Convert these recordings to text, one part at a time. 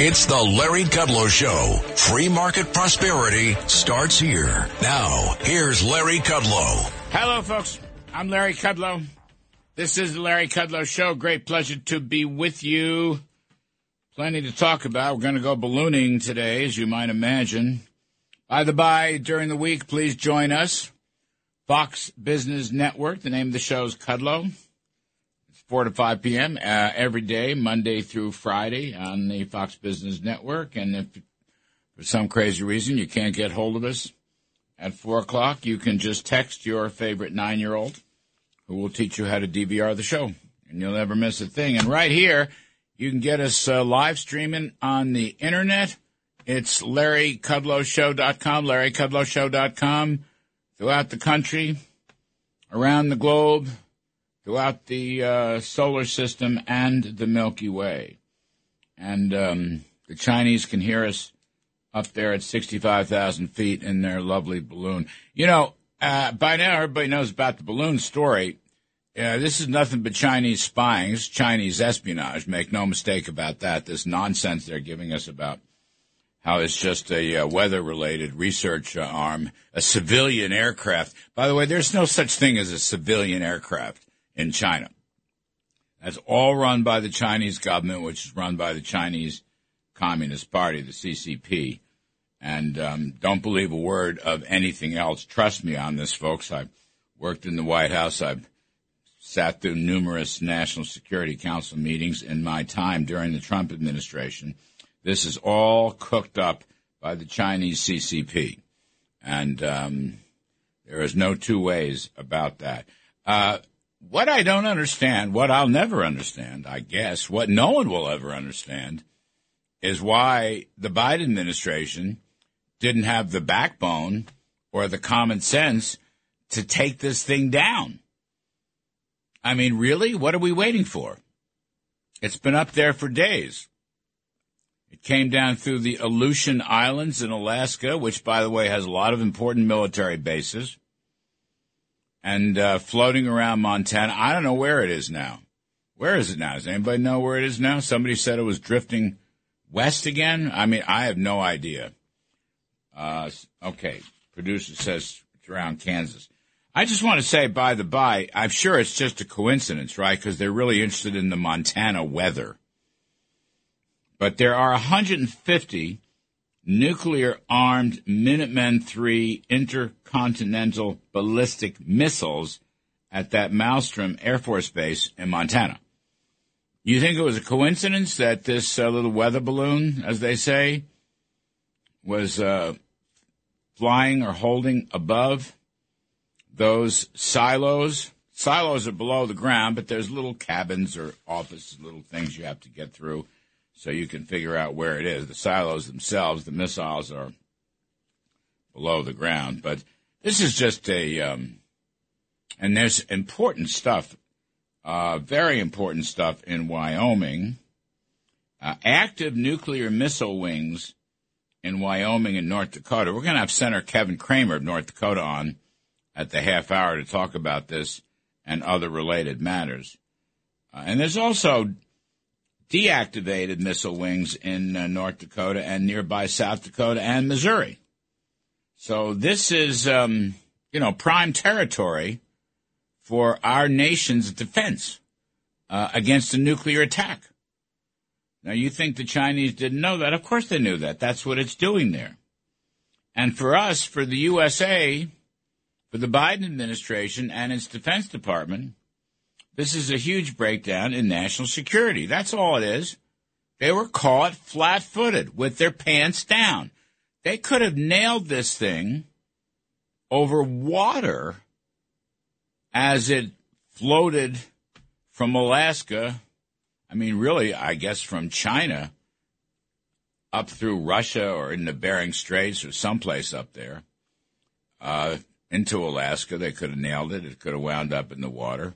It's the Larry Kudlow Show. Free market prosperity starts here. Now, here's Larry Kudlow. Hello, folks. I'm Larry Kudlow. This is the Larry Kudlow Show. Great pleasure to be with you. Plenty to talk about. We're going to go ballooning today, as you might imagine. By the by, during the week, please join us. Fox Business Network. The name of the show is Kudlow. 4 to 5 p.m. Every day, Monday through Friday on the Fox Business Network. And if for some crazy reason you can't get hold of us at 4 o'clock, you can just text your favorite 9-year-old who will teach you how to DVR the show. And you'll never miss a thing. And right here, you can get us live streaming on the Internet. It's LarryKudlowShow.com, LarryKudlowShow.com, throughout the country, around the globe, throughout the solar system and the Milky Way. And the Chinese can hear us up there at 65,000 feet in their lovely balloon. You know, by now everybody knows about the balloon story. This is nothing but Chinese spying. It's Chinese espionage. Make no mistake about that. This nonsense they're giving us about how it's just a weather-related research arm, a civilian aircraft. By the way, there's no such thing as a civilian aircraft in China. That's all run by the Chinese government, which is run by the Chinese Communist Party, the CCP. And don't believe a word of anything else. Trust me on this, folks. I've worked in the White House. I've sat through numerous National Security Council meetings in my time during the Trump administration. This is all cooked up by the Chinese CCP. And there is no two ways about that. What I don't understand, what I'll never understand, I guess, what no one will ever understand, is why the Biden administration didn't have the backbone or the common sense to take this thing down. I mean, really? What are we waiting for? It's been up there for days. It came down through the Aleutian Islands in Alaska, which, by the way, has a lot of important military bases. And floating around Montana. I don't know where it is now. Where is it now? Does anybody know where it is now? Somebody said it was drifting west again. I mean, I have no idea. Okay. Producer says it's around Kansas. I just want to say, by the by, I'm sure it's just a coincidence, right? Because they're really interested in the Montana weather. But there are 150 nuclear-armed Minuteman III intercontinental ballistic missiles at that Malmstrom Air Force Base in Montana. You think it was a coincidence that this little weather balloon, as they say, was flying or holding above those silos? Silos are below the ground, but there's little cabins or offices, little things you have to get through, so you can figure out where it is. The silos themselves, the missiles are below the ground. But this is just a, and there's important stuff, very important stuff in Wyoming. Active nuclear missile wings in Wyoming and North Dakota. We're going to have Senator Kevin Cramer of North Dakota on at the half hour to talk about this and other related matters. And there's also deactivated missile wings in North Dakota and nearby South Dakota and Missouri. So this is, you know, prime territory for our nation's defense against a nuclear attack. Now, you think the Chinese didn't know that? Of course they knew that. That's what it's doing there. And for us, for the USA, for the Biden administration and its Defense Department, this is a huge breakdown in national security. That's all it is. They were caught flat-footed with their pants down. They could have nailed this thing over water as it floated from Alaska. I mean, really, I guess from China up through Russia or in the Bering Straits or someplace up there into Alaska. They could have nailed it. It could have wound up in the water,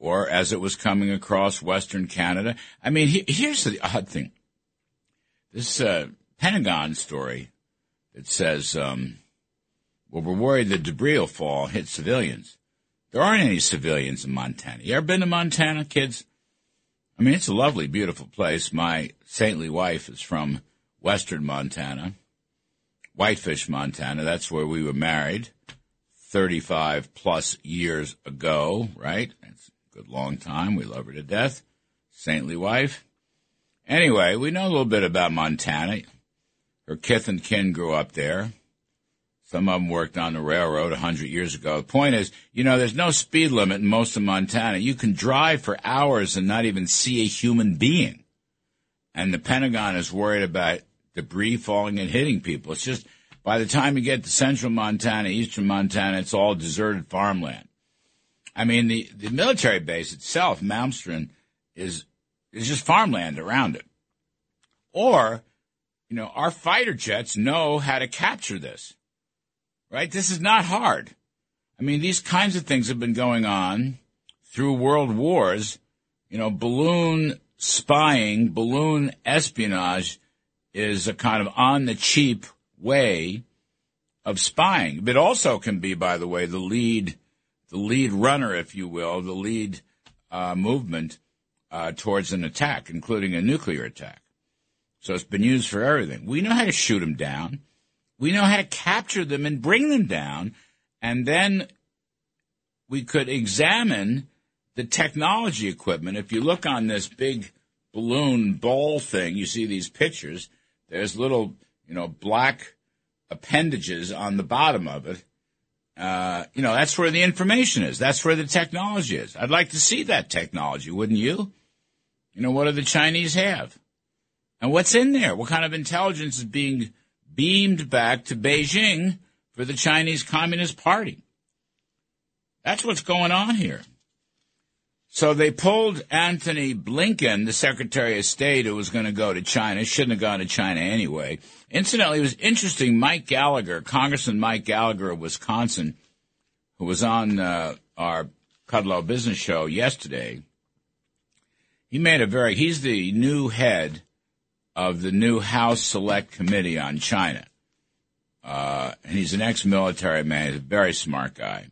or as it was coming across Western Canada. I mean, here's the odd thing. This Pentagon story that says, well, we're worried the debris will fall, hit civilians. There aren't any civilians in Montana. You ever been to Montana, kids? I mean, it's a lovely, beautiful place. My saintly wife is from western Montana, Whitefish, Montana. That's where we were married 35-plus years ago, right? That's a good long time. We love her to death. Saintly wife. Anyway, we know a little bit about Montana. Her kith and kin grew up there. Some of them worked on the railroad 100 years ago. The point is, you know, there's no speed limit in most of Montana. You can drive for hours and not even see a human being. And the Pentagon is worried about debris falling and hitting people. It's just by the time you get to central Montana, eastern Montana, it's all deserted farmland. I mean, the military base itself, Malmstrom, is just farmland around it. Or, you know, our fighter jets know how to capture this. Right? This is not hard. I mean, these kinds of things have been going on through world wars. You know, balloon spying, balloon espionage is a kind of on-the-cheap way of spying. But also can be, by the way, the lead runner, if you will, the lead movement towards an attack, including a nuclear attack. So it's been used for everything. We know how to shoot them down. We know how to capture them and bring them down, and then we could examine the technology equipment. If you look on this big balloon ball thing, you see these pictures. There's little, you know, black appendages on the bottom of it. You know, that's where the information is. That's where the technology is. I'd like to see that technology, wouldn't you? You know, what do the Chinese have? And what's in there? What kind of intelligence is being beamed back to Beijing for the Chinese Communist Party? That's what's going on here. So they pulled Antony Blinken, the Secretary of State, who was going to go to China. Shouldn't have gone to China anyway. Incidentally, it was interesting, Mike Gallagher, Congressman Mike Gallagher of Wisconsin, who was on our Kudlow Business Show yesterday, he made a very – he's the new head of the new House Select Committee on China. And he's an ex-military man. He's a very smart guy.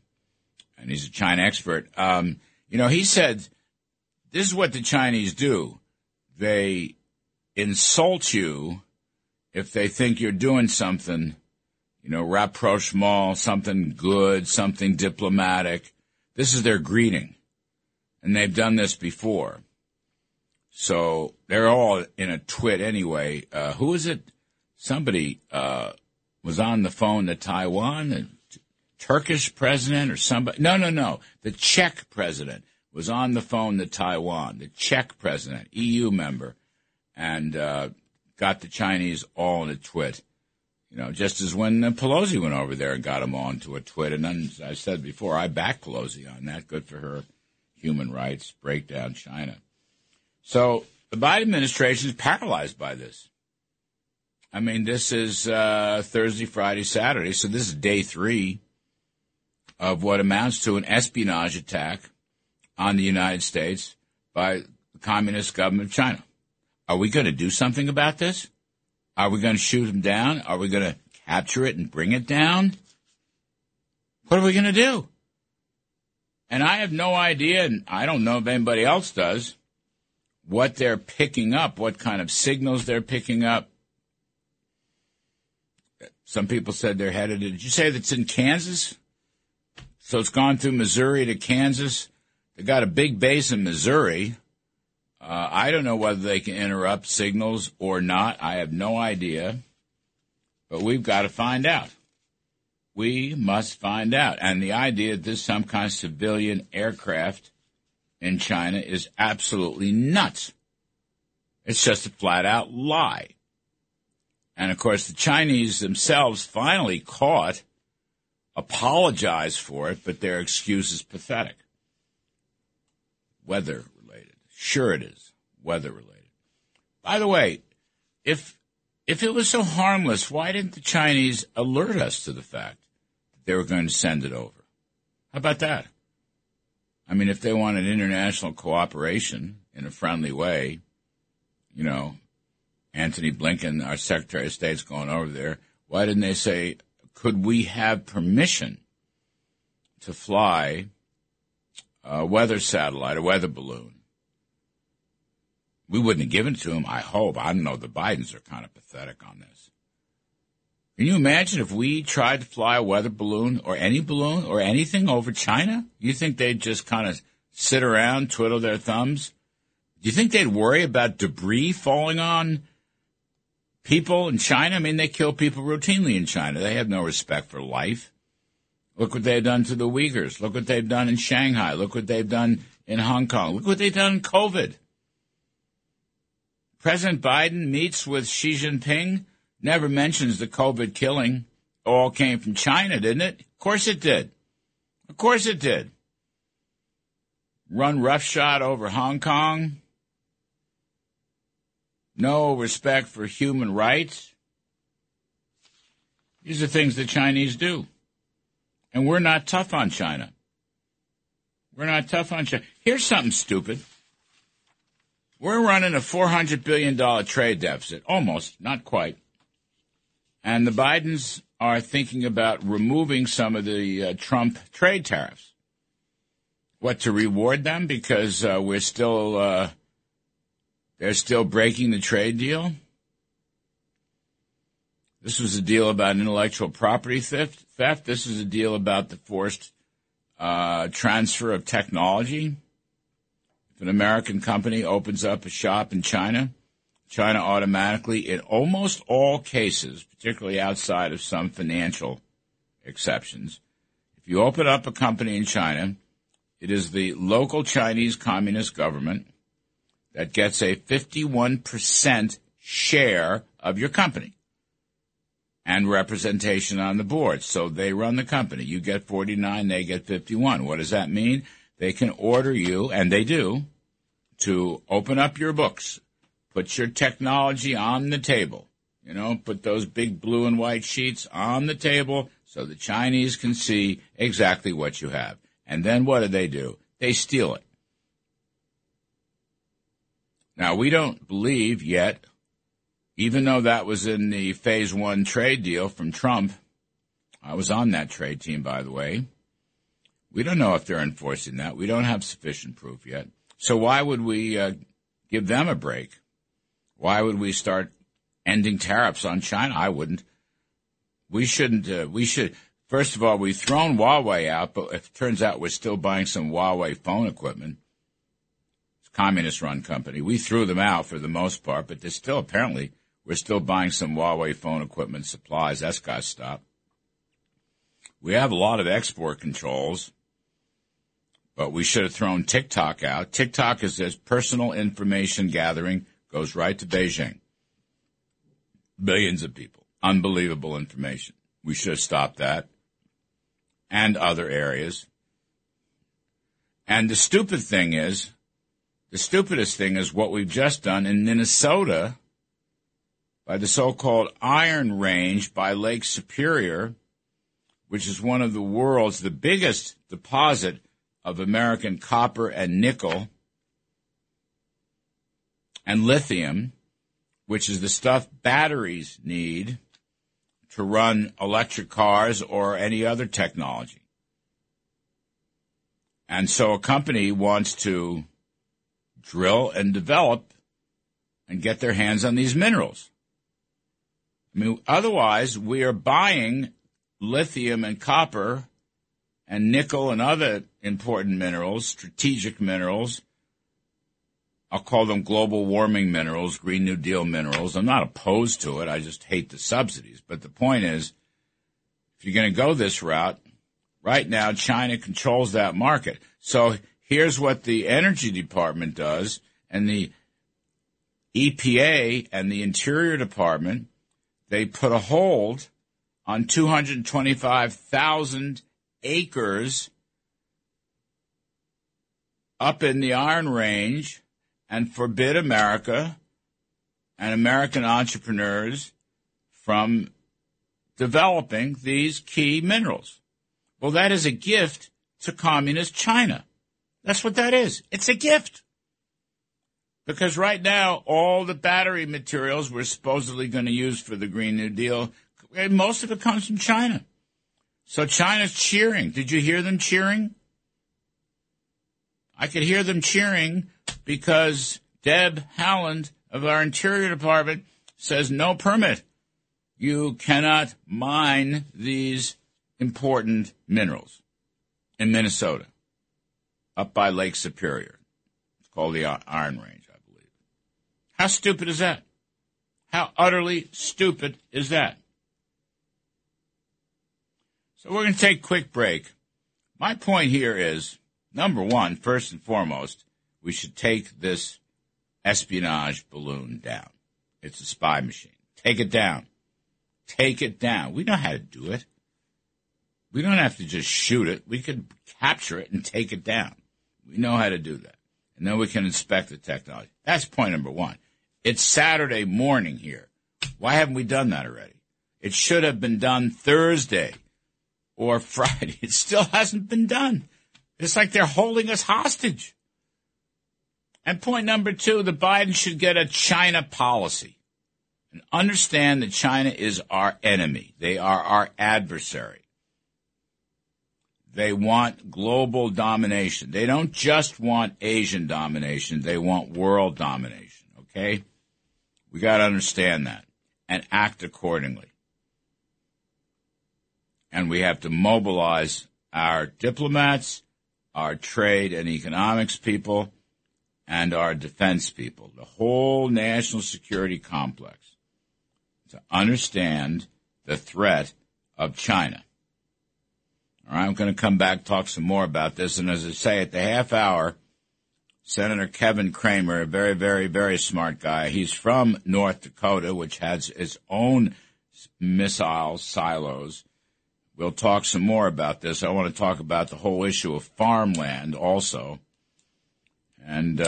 And he's a China expert. You know, he said, this is what the Chinese do. They insult you if they think you're doing something, you know, rapprochement, something good, something diplomatic. This is their greeting. And they've done this before. So they're all in a twit anyway. Who is it? Somebody was on the phone to Taiwan, the Turkish president or somebody. No. The Czech president was on the phone to Taiwan, the Czech president, EU member, and got the Chinese all in a twit. You know, just as when Pelosi went over there and got them all into a twit. And then, as I said before, I back Pelosi on that. Good for her. Human rights, break down China. So the Biden administration is paralyzed by this. I mean, this is Thursday, Friday, Saturday. So this is day three of what amounts to an espionage attack on the United States by the communist government of China. Are we going to do something about this? Are we going to shoot them down? Are we going to capture it and bring it down? What are we going to do? And I have no idea, and I don't know if anybody else does, what they're picking up, what kind of signals they're picking up. Some people said they're headed to, did you say that's in Kansas? So it's gone through Missouri to Kansas. They got a big base in Missouri. I don't know whether they can interrupt signals or not. I have no idea. But we've got to find out. We must find out. And the idea that there's some kind of civilian aircraft in China is absolutely nuts. It's just a flat-out lie. And, of course, the Chinese themselves finally caught, apologized for it, but their excuse is pathetic. Weather-related. Sure it is. Weather-related. By the way, if it was so harmless, why didn't the Chinese alert us to the fact that they were going to send it over? How about that? I mean, if they wanted international cooperation in a friendly way, you know, Antony Blinken, our Secretary of State's going over there, why didn't they say, could we have permission to fly a weather satellite, a weather balloon, We wouldn't have given it to him, I hope. I don't know. The Bidens are kind of pathetic on this. Can you imagine if we tried to fly a weather balloon or anything over China? You think they'd just kind of sit around, twiddle their thumbs? Do you think they'd worry about debris falling on people in China? I mean, they kill people routinely in China. They have no respect for life. Look what they've done to the Uyghurs. Look what they've done in Shanghai. Look what they've done in Hong Kong. Look what they've done in COVID. President Biden meets with Xi Jinping, never mentions the COVID killing. All came from China, didn't it? Of course it did. Of course it did. Run roughshod over Hong Kong. No respect for human rights. These are things the Chinese do. And we're not tough on China. We're not tough on China. Here's something stupid. We're running a $400 billion trade deficit, almost, not quite. And the Bidens are thinking about removing some of the Trump trade tariffs. What, to reward them because we're still they're still breaking the trade deal? This was a deal about intellectual property theft. This is a deal about the forced transfer of technology. If an American company opens up a shop in China, China automatically, in almost all cases, particularly outside of some financial exceptions, if you open up a company in China, it is the local Chinese Communist government that gets a 51% share of your company and representation on the board. So they run the company. You get 49, they get 51. What does that mean? They can order you, and they do, to open up your books, put your technology on the table, you know, put those big blue and white sheets on the table so the Chinese can see exactly what you have. And then what do? They steal it. Now, we don't believe yet, even though that was in the Phase 1 trade deal from Trump, I was on that trade team, by the way, we don't know if they're enforcing that. We don't have sufficient proof yet. So why would we give them a break? Why would we start ending tariffs on China? I wouldn't. We shouldn't. First of all, we've thrown Huawei out, but it turns out we're still buying some Huawei phone equipment. It's a communist-run company. We threw them out for the most part, but we're still buying some Huawei phone equipment supplies. That's got to stop. We have a lot of export controls, but we should have thrown TikTok out. TikTok is this personal information gathering, goes right to Beijing. Billions of people. Unbelievable information. We should have stopped that. And other areas. And the stupidest thing is what we've just done in Minnesota by the so-called Iron Range by Lake Superior, which is one of the world's, the biggest deposit of American copper and nickel and lithium, which is the stuff batteries need to run electric cars or any other technology. And so a company wants to drill and develop and get their hands on these minerals. I mean, otherwise, we are buying lithium and copper and nickel and other important minerals, strategic minerals. I'll call them global warming minerals, Green New Deal minerals. I'm not opposed to it. I just hate the subsidies. But the point is, if you're going to go this route, right now China controls that market. So here's what the Energy Department does, and the EPA and the Interior Department, they put a hold on 225,000 acres up in the Iron Range and forbid America and American entrepreneurs from developing these key minerals. Well, that is a gift to communist China. That's what that is. It's a gift. Because right now, all the battery materials we're supposedly going to use for the Green New Deal, most of it comes from China. So China's cheering. Did you hear them cheering? I could hear them cheering because Deb Haaland of our Interior Department says no permit. You cannot mine these important minerals in Minnesota, up by Lake Superior. It's called the Iron Range, I believe. How stupid is that? How utterly stupid is that? So we're going to take a quick break. My point here is, number one, first and foremost, we should take this espionage balloon down. It's a spy machine. Take it down. Take it down. We know how to do it. We don't have to just shoot it. We could capture it and take it down. We know how to do that. And then we can inspect the technology. That's point number one. It's Saturday morning here. Why haven't we done that already? It should have been done Thursday or Friday. It still hasn't been done. It's like they're holding us hostage. And point number two, the Biden should get a China policy and understand that China is our enemy. They are our adversary. They want global domination. They don't just want Asian domination. They want world domination, okay? We got to understand that and act accordingly. And we have to mobilize our diplomats, our trade and economics people, and our defense people, the whole national security complex, to understand the threat of China. All right, I'm going to come back, talk some more about this. And as I say, at the half hour, Senator Kevin Cramer, a very, very, very smart guy. He's from North Dakota, which has its own missile silos. We'll talk some more about this. I want to talk about the whole issue of farmland also. And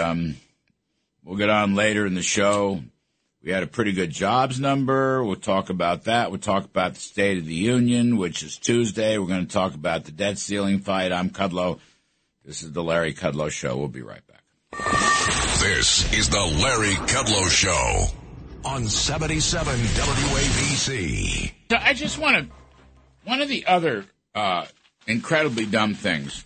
we'll get on later in the show. We had a pretty good jobs number. We'll talk about that. We'll talk about the State of the Union, which is Tuesday. We're going to talk about the debt ceiling fight. I'm Kudlow. This is the Larry Kudlow Show. We'll be right back. This is the Larry Kudlow Show on 77 WABC. So I just want to, one of the other incredibly dumb things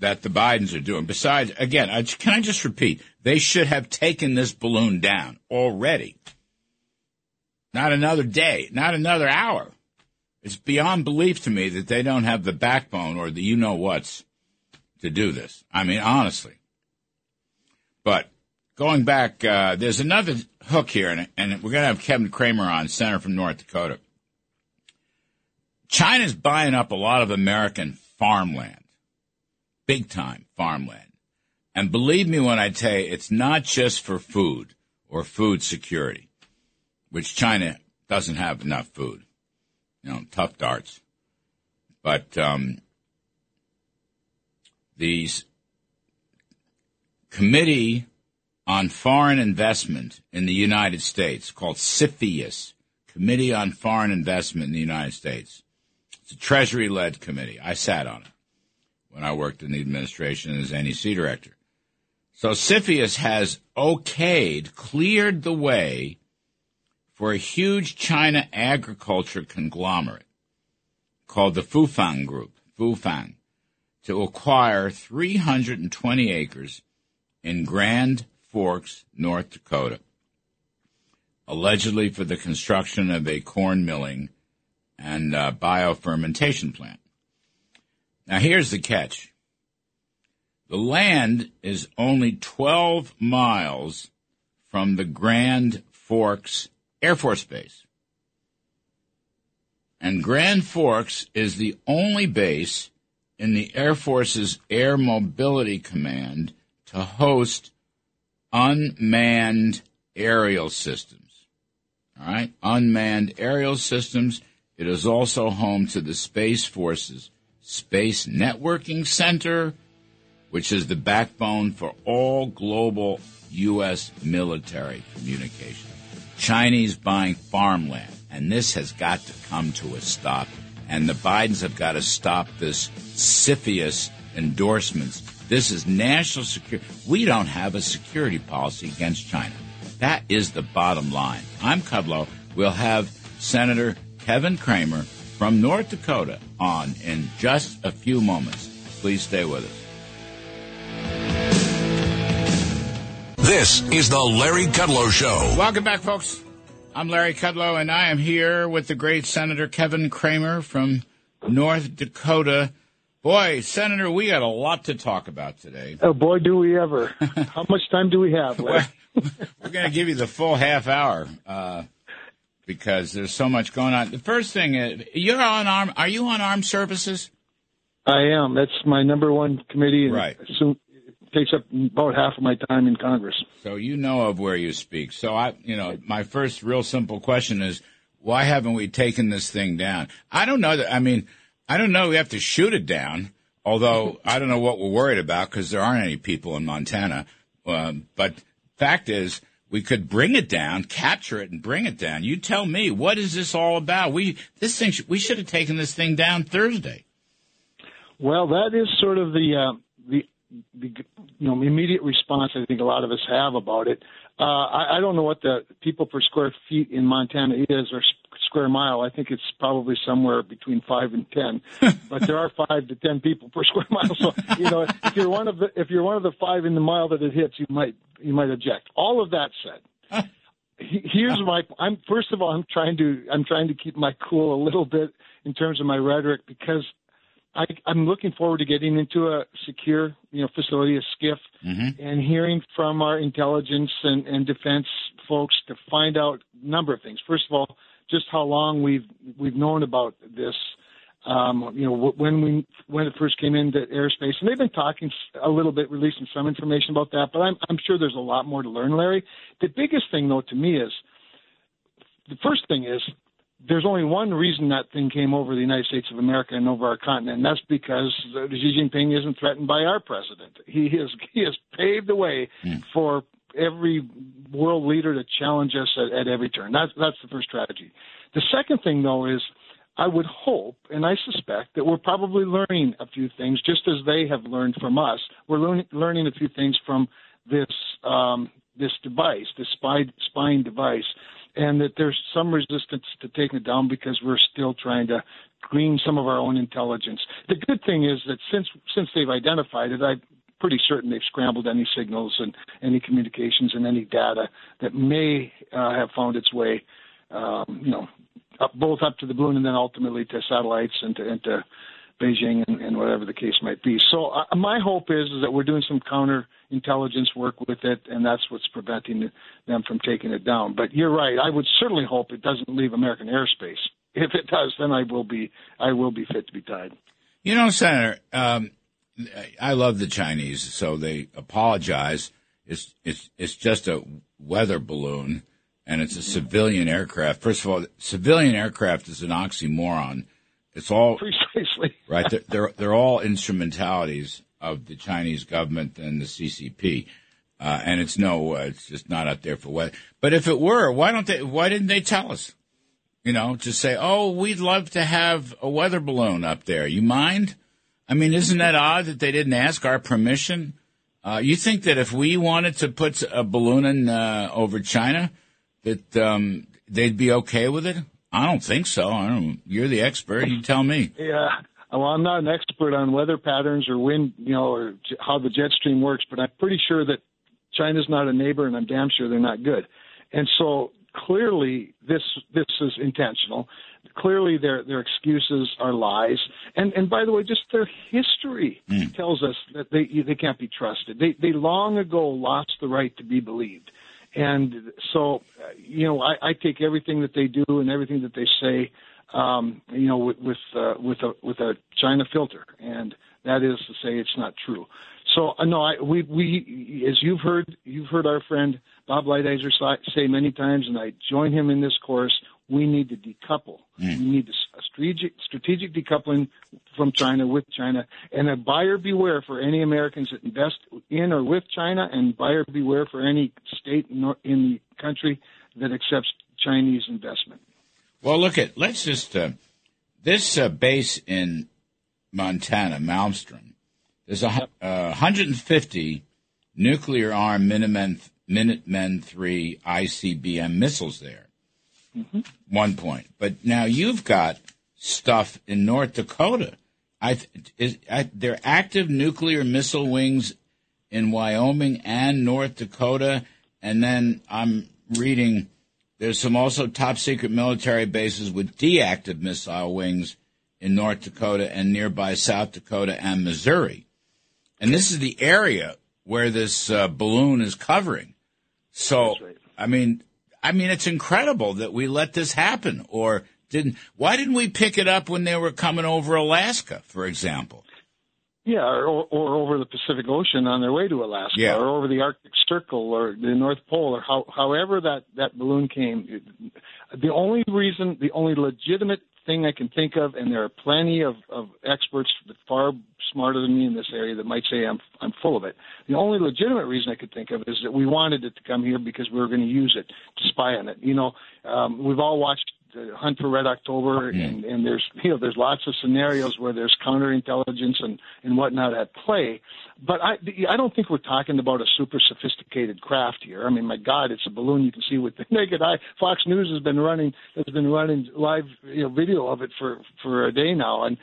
that the Bidens are doing. Besides, again, can I just repeat, they should have taken this balloon down already. Not another day, not another hour. It's beyond belief to me that they don't have the backbone or the you-know-whats to do this. I mean, honestly. But going back, there's another hook here, and we're going to have Kevin Cramer on, senator from North Dakota. China's buying up a lot of American farmland. Big time farmland. And believe me when I tell you, it's not just for food or food security, which China doesn't have enough food. You know, tough darts. But the Committee on Foreign Investment in the United States, called CFIUS, Committee on Foreign Investment in the United States. It's a Treasury-led committee. I sat on it when I worked in the administration as NEC director. So CFIUS has okayed, cleared the way for a huge China agriculture conglomerate called the Fufang Group, Fufang, to acquire 320 acres in Grand Forks, North Dakota, allegedly for the construction of a corn milling and biofermentation plant. Now, here's the catch. The land is only 12 miles from the Grand Forks Air Force Base. And Grand Forks is the only base in the Air Force's Air Mobility Command to host unmanned aerial systems. All right? Unmanned aerial systems. It is also home to the Space Force's Space Networking Center, which is the backbone for all global U.S. military communication. Chinese buying farmland, and this has got to come to a stop. And the Bidens have got to stop this CFIUS endorsements. This is national security. We don't have a security policy against China. That is the bottom line. I'm Kudlow. We'll have Senator Kevin Cramer from North Dakota on in just a few moments. Please stay with us. This is the Larry Kudlow Show. Welcome back, folks. I'm Larry Kudlow, and I am here with the great Senator Kevin Cramer from North Dakota. Boy, Senator, we got a lot to talk about today. Oh, boy, do we ever. How much time do we have, Larry? We're going to give you the full half hour because there's so much going on. The first thing is, you're on armed. Are you on armed services? I am. That's my number one committee. Right. So it takes up about half of my time in Congress. So you know of where you speak. So my first real simple question is, why haven't we taken this thing down? I don't know that. I mean, I don't know. We have to shoot it down. Although I don't know what we're worried about because there aren't any people in Montana. But fact is, we could bring it down, capture it, and bring it down. You tell me, what is this all about? We should have taken this thing down Thursday. Well, that is sort of the immediate response I think a lot of us have about it. I don't know what the people per square feet in Montana is or square mile. I think it's probably somewhere between 5 and 10, but there are 5 to 10 people per square mile. So if you're one of the 5 in the mile that it hits, you might object. All of that said, I'm trying to keep my cool a little bit in terms of my rhetoric because I'm looking forward to getting into a secure, facility, a SCIF, mm-hmm. and hearing from our intelligence and defense folks to find out a number of things. First of all, just how long we've known about this, when it first came into airspace, and they've been talking a little bit, releasing some information about that. But I'm sure there's a lot more to learn, Larry. The biggest thing, though, to me is the first thing is, there's only one reason that thing came over the United States of America and over our continent, and that's because Xi Jinping isn't threatened by our president. He has paved the way for every world leader to challenge us at every turn. That's the first tragedy. The second thing, though, is I would hope and I suspect that we're probably learning a few things, just as they have learned from us. We're learning a few things from this this device, this spying device, and that there's some resistance to taking it down because we're still trying to glean some of our own intelligence. The good thing is that since they've identified it, I'm pretty certain they've scrambled any signals and any communications and any data that may have found its way, both up to the balloon and then ultimately to satellites and to Beijing and whatever the case might be. So my hope is that we're doing some counterintelligence work with it, and that's what's preventing them from taking it down. But you're right. I would certainly hope it doesn't leave American airspace. If it does, then I will be fit to be tied. You know, Senator, I love the Chinese, so they apologize. It's just a weather balloon, and it's a civilian aircraft. First of all, civilian aircraft is an oxymoron. It's all precisely right. They're all instrumentalities of the Chinese government and the CCP, and it's just not out there for what. But if it were, why didn't they tell us? Just say, oh, we'd love to have a weather balloon up there. You mind? I mean, isn't that odd that they didn't ask our permission? You think that if we wanted to put a balloon in over China, that they'd be okay with it? I don't think so. You're the expert. You tell me. Yeah. Well, I'm not an expert on weather patterns or wind, or how the jet stream works, but I'm pretty sure that China's not a neighbor, and I'm damn sure they're not good. And so clearly this is intentional. Clearly their excuses are lies. And by the way, just their history tells us that they can't be trusted. They long ago lost the right to be believed. And so, I take everything that they do and everything that they say, with a China filter, and that is to say it's not true. So no, we as you've heard our friend Bob Lighthizer say many times, and I join him in this chorus. We need to decouple. We need a strategic decoupling from China with China, and a buyer beware for any Americans that invest in or with China, and buyer beware for any state in the country that accepts Chinese investment. Well, let's just this base in Montana, Malmstrom. There's 150 nuclear-armed Minuteman III ICBM missiles there. Mm-hmm. One point, but now you've got stuff in North Dakota. They're active nuclear missile wings in Wyoming and North Dakota. And then I'm reading there's some also top-secret military bases with deactive missile wings in North Dakota and nearby South Dakota and Missouri. And this is the area where this balloon is covering. So, right. I mean, it's incredible that we let this happen or didn't. Why didn't we pick it up when they were coming over Alaska, for example? Yeah, or over the Pacific Ocean on their way to Alaska, yeah. Or over the Arctic Circle or the North Pole, or however that balloon came. The only legitimate thing I can think of, and there are plenty of experts far smarter than me in this area that might say I'm full of it. The only legitimate reason I could think of is that we wanted it to come here because we were going to use it to spy on it. You know, we've all watched Hunt for Red October, and there's lots of scenarios where there's counterintelligence and whatnot at play. But I don't think we're talking about a super sophisticated craft here. I mean, my God, it's a balloon you can see with the naked eye. Fox News has been running live video of it for a day now, and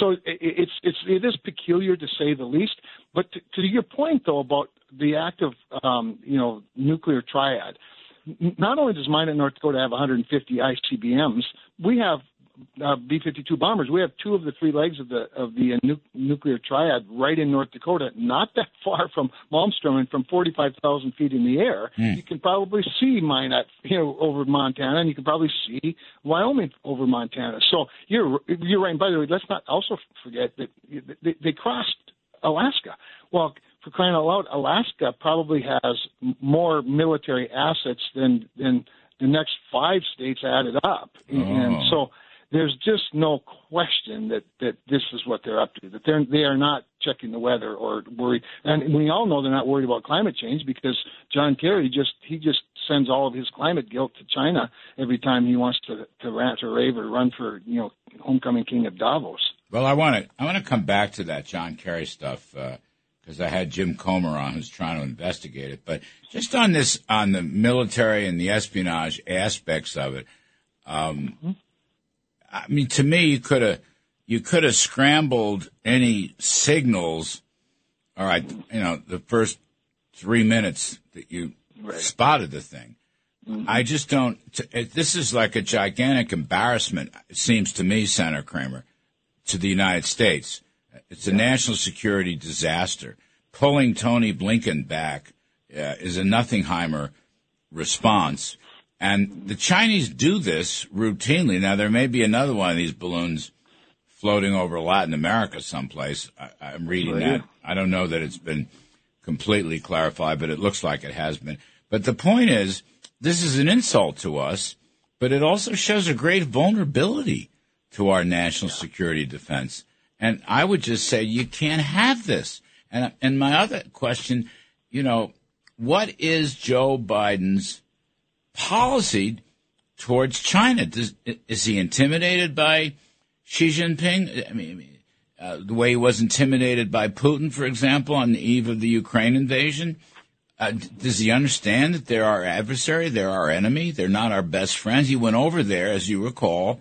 so it is peculiar to say the least. But to your point though about the active nuclear triad. Not only does mine in North Dakota have 150 ICBMs, we have B-52 bombers. We have two of the three legs of the nuclear triad right in North Dakota, not that far from Malmstrom and from 45,000 feet in the air. Mm. You can probably see mine over Montana, and you can probably see Wyoming over Montana. So you're right. And by the way, let's not also forget that they crossed Alaska. Well, for crying out loud, Alaska probably has more military assets than the next five states added up. Oh. And so there's just no question that this is what they're up to, that they are not checking the weather or worried. And we all know they're not worried about climate change because John Kerry just sends all of his climate guilt to China every time he wants to rant or rave or run for homecoming king of Davos. Well, I want to come back to that John Kerry stuff because I had Jim Comer on who's trying to investigate it. But just on the military and the espionage aspects of it, I mean, to me, you could have scrambled any signals. All right, the first 3 minutes that you spotted the thing. Mm-hmm. I just don't. This is like a gigantic embarrassment. It seems to me, Senator Cramer. To the United States. It's a national security disaster. Pulling Tony Blinken back is a Nothingheimer response. And the Chinese do this routinely. Now, there may be another one of these balloons floating over Latin America someplace. I'm reading that. I don't know that it's been completely clarified, but it looks like it has been. But the point is, this is an insult to us, but it also shows a great vulnerability to our national security defense. And I would just say you can't have this. And my other question, what is Joe Biden's policy towards China? Is he intimidated by Xi Jinping? I mean, the way he was intimidated by Putin, for example, on the eve of the Ukraine invasion. Does he understand that they're our adversary? They're our enemy. They're not our best friends. He went over there, as you recall,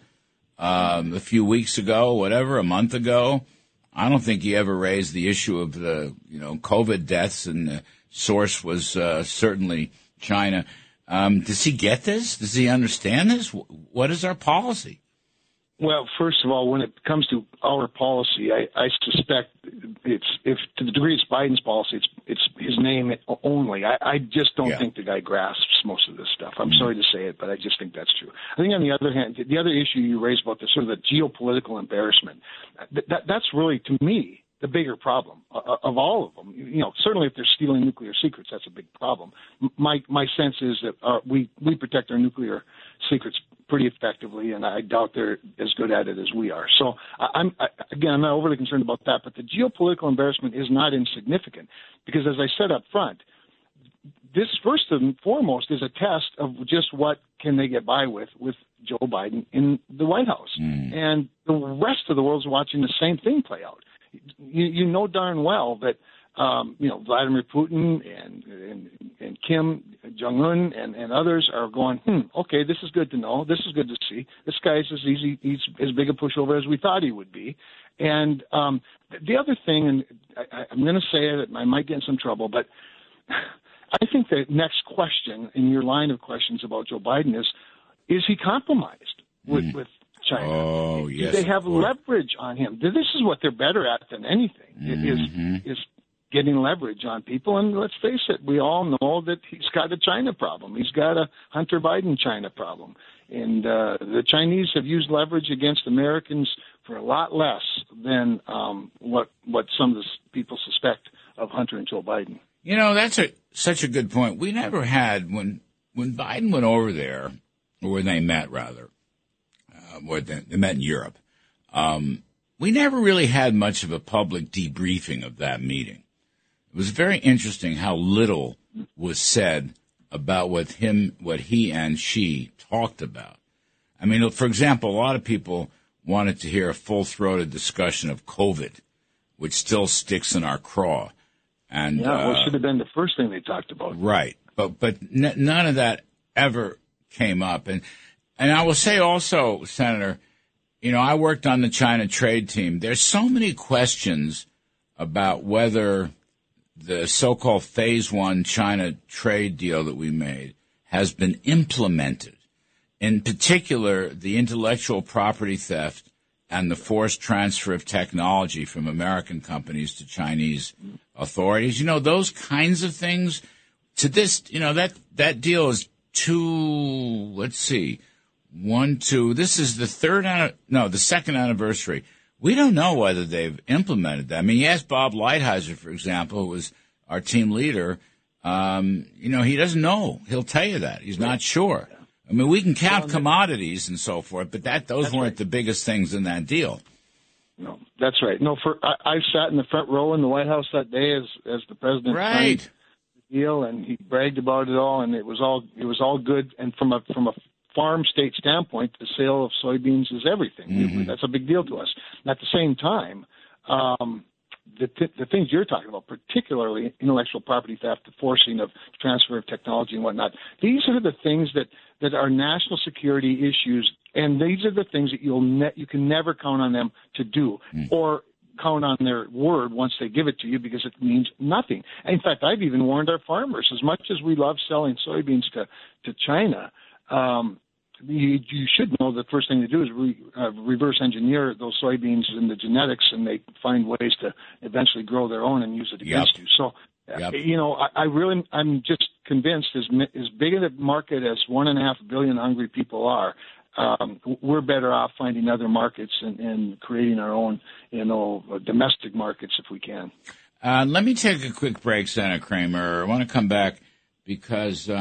a few weeks ago, a month ago. I don't think he ever raised the issue of the, COVID deaths, and the source was certainly China. Does he get this? Does he understand this? What is our policy? Well, first of all, when it comes to our policy, I suspect to the degree it's Biden's policy, it's his name only. I just don't think the guy grasps most of this stuff. I'm sorry to say it, but I just think that's true. I think on the other hand, the other issue you raised about the sort of the geopolitical embarrassment, that's really, to me, the bigger problem of all of them. Certainly if they're stealing nuclear secrets, that's a big problem. My sense is that we protect our nuclear secrets pretty effectively, and I doubt they're as good at it as we are. So I'm not overly concerned about that, but the geopolitical embarrassment is not insignificant because, as I said up front, this first and foremost is a test of just what can they get by with Joe Biden in the White House. And the rest of the world's watching the same thing play out. You know darn well that Vladimir Putin and Kim Jong-un and others are going, okay, this is good to know. This is good to see. This guy is as big a pushover as we thought he would be. And The other thing, and I'm going to say it, I might get in some trouble, but I think the next question in your line of questions about Joe Biden is he compromised with China? Oh, yes. Do they have leverage on him? This is what they're better at than anything, is getting leverage on people. And let's face it, we all know that he's got a China problem. He's got a Hunter Biden China problem. And the Chinese have used leverage against Americans for a lot less than what some of the people suspect of Hunter and Joe Biden. You know, that's such a good point. We never had, when Biden went over there, or when they met, rather, they met in Europe, we never really had much of a public debriefing of that meeting. It was very interesting how little was said about what he and she talked about. I mean, for example, a lot of people wanted to hear a full-throated discussion of COVID, which still sticks in our craw. And, it should have been the first thing they talked about. Right. But none of that ever came up. And I will say also, Senator, you know, I worked on the China trade team. There's so many questions about whether the so-called Phase 1 China trade deal that we made has been implemented, in particular the intellectual property theft and the forced transfer of technology from American companies to Chinese authorities. You know, those kinds of things to this, you know, that deal is this is the second anniversary. We don't know whether they've implemented that. I mean, yes, Bob Lighthizer, for example, who was our team leader, you know, he doesn't know. He'll tell you that. He's not sure. I mean, we can count commodities and so forth, but those weren't right. The biggest things in that deal. No, that's right. No, I sat in the front row in the White House that day as the president signed the deal, and he bragged about it all, and it was all good. And from a farm state standpoint, the sale of soybeans is everything. Mm-hmm. That's a big deal to us. And at the same time, the things you're talking about, particularly intellectual property theft, the forcing of transfer of technology and whatnot, these are the things that are national security issues, and these are the things that you can never count on them to do or count on their word once they give it to you, because it means nothing. In fact, I've even warned our farmers, as much as we love selling soybeans to China, you should know the first thing to do is reverse engineer those soybeans and the genetics, and they find ways to eventually grow their own and use it against you. So, you know, I'm just convinced as big a market as 1.5 billion hungry people are, we're better off finding other markets and creating our own, you know, domestic markets if we can. Let me take a quick break, Senator Cramer. I want to come back because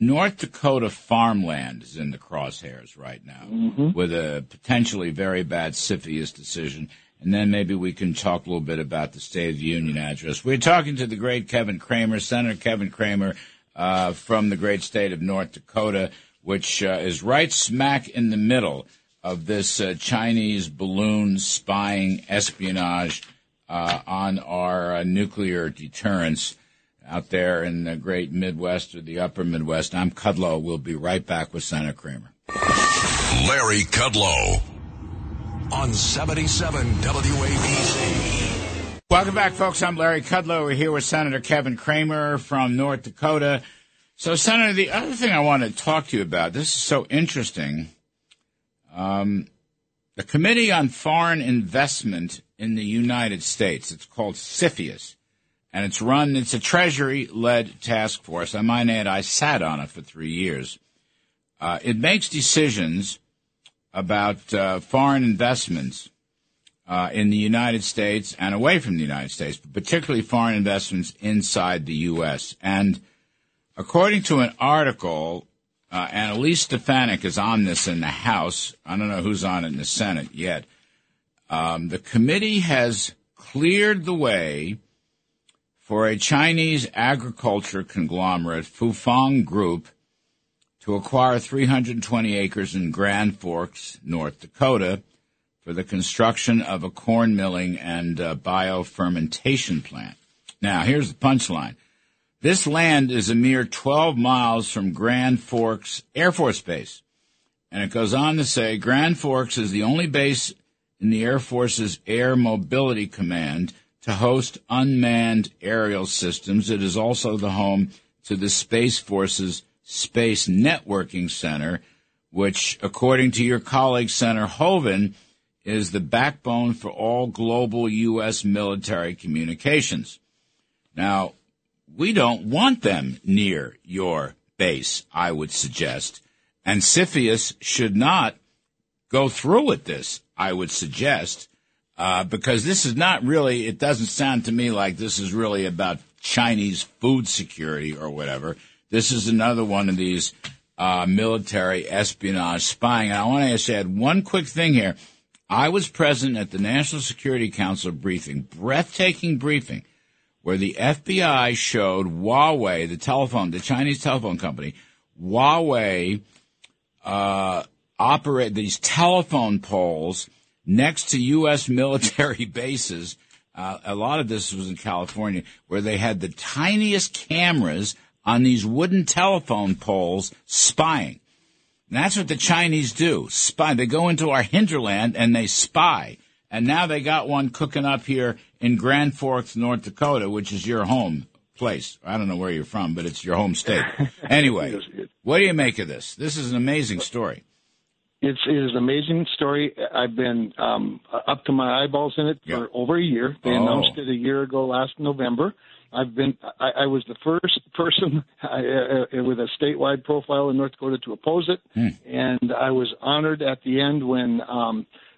North Dakota farmland is in the crosshairs right now with a potentially very bad CFIUS decision. And then maybe we can talk a little bit about the State of the Union address. We're talking to the great Kevin Cramer, Senator Kevin Cramer from the great state of North Dakota, which is right smack in the middle of this Chinese balloon spying espionage on our nuclear deterrence out there in the great Midwest or the upper Midwest. I'm Kudlow. We'll be right back with Senator Cramer. Larry Kudlow on 77 WABC. Welcome back, folks. I'm Larry Kudlow. We're here with Senator Kevin Cramer from North Dakota. So, Senator, the other thing I want to talk to you about, this is so interesting. The Committee on Foreign Investment in the United States, it's called CFIUS. And it's a Treasury-led task force. I might add, I sat on it for 3 years. It makes decisions about foreign investments in the United States and away from the United States, but particularly foreign investments inside the U.S. And according to an article, and Elise Stefanik is on this in the House. I don't know who's on it in the Senate yet. The committee has cleared the way for a Chinese agriculture conglomerate, Fufang Group, to acquire 320 acres in Grand Forks, North Dakota, for the construction of a corn milling and biofermentation plant. Now, here's the punchline. This land is a mere 12 miles from Grand Forks Air Force Base. And it goes on to say, Grand Forks is the only base in the Air Force's Air Mobility Command to host unmanned aerial systems. It is also the home to the Space Force's Space Networking Center, which, according to your colleague, Senator Hoven, is the backbone for all global U.S. military communications. Now, we don't want them near your base, I would suggest. And CFIUS should not go through with this, I would suggest, because this is not really, it doesn't sound to me like this is really about Chinese food security or whatever. This is another one of these military espionage spying. And I want to just add one quick thing here. I was present at the National Security Council briefing, breathtaking briefing, where the FBI showed Huawei, the Chinese telephone company, Huawei operate these telephone poles next to U.S. military bases. A lot of this was in California, where they had the tiniest cameras on these wooden telephone poles spying. And that's what the Chinese do, spy. They go into our hinterland and they spy. And now they got one cooking up here in Grand Forks, North Dakota, which is your home place. I don't know where you're from, but it's your home state. Anyway, what do you make of this? This is an amazing story. It is an amazing story. I've been up to my eyeballs in it for over a year. They announced it a year ago last November. I was the first person with a statewide profile in North Dakota to oppose it, and I was honored at the end when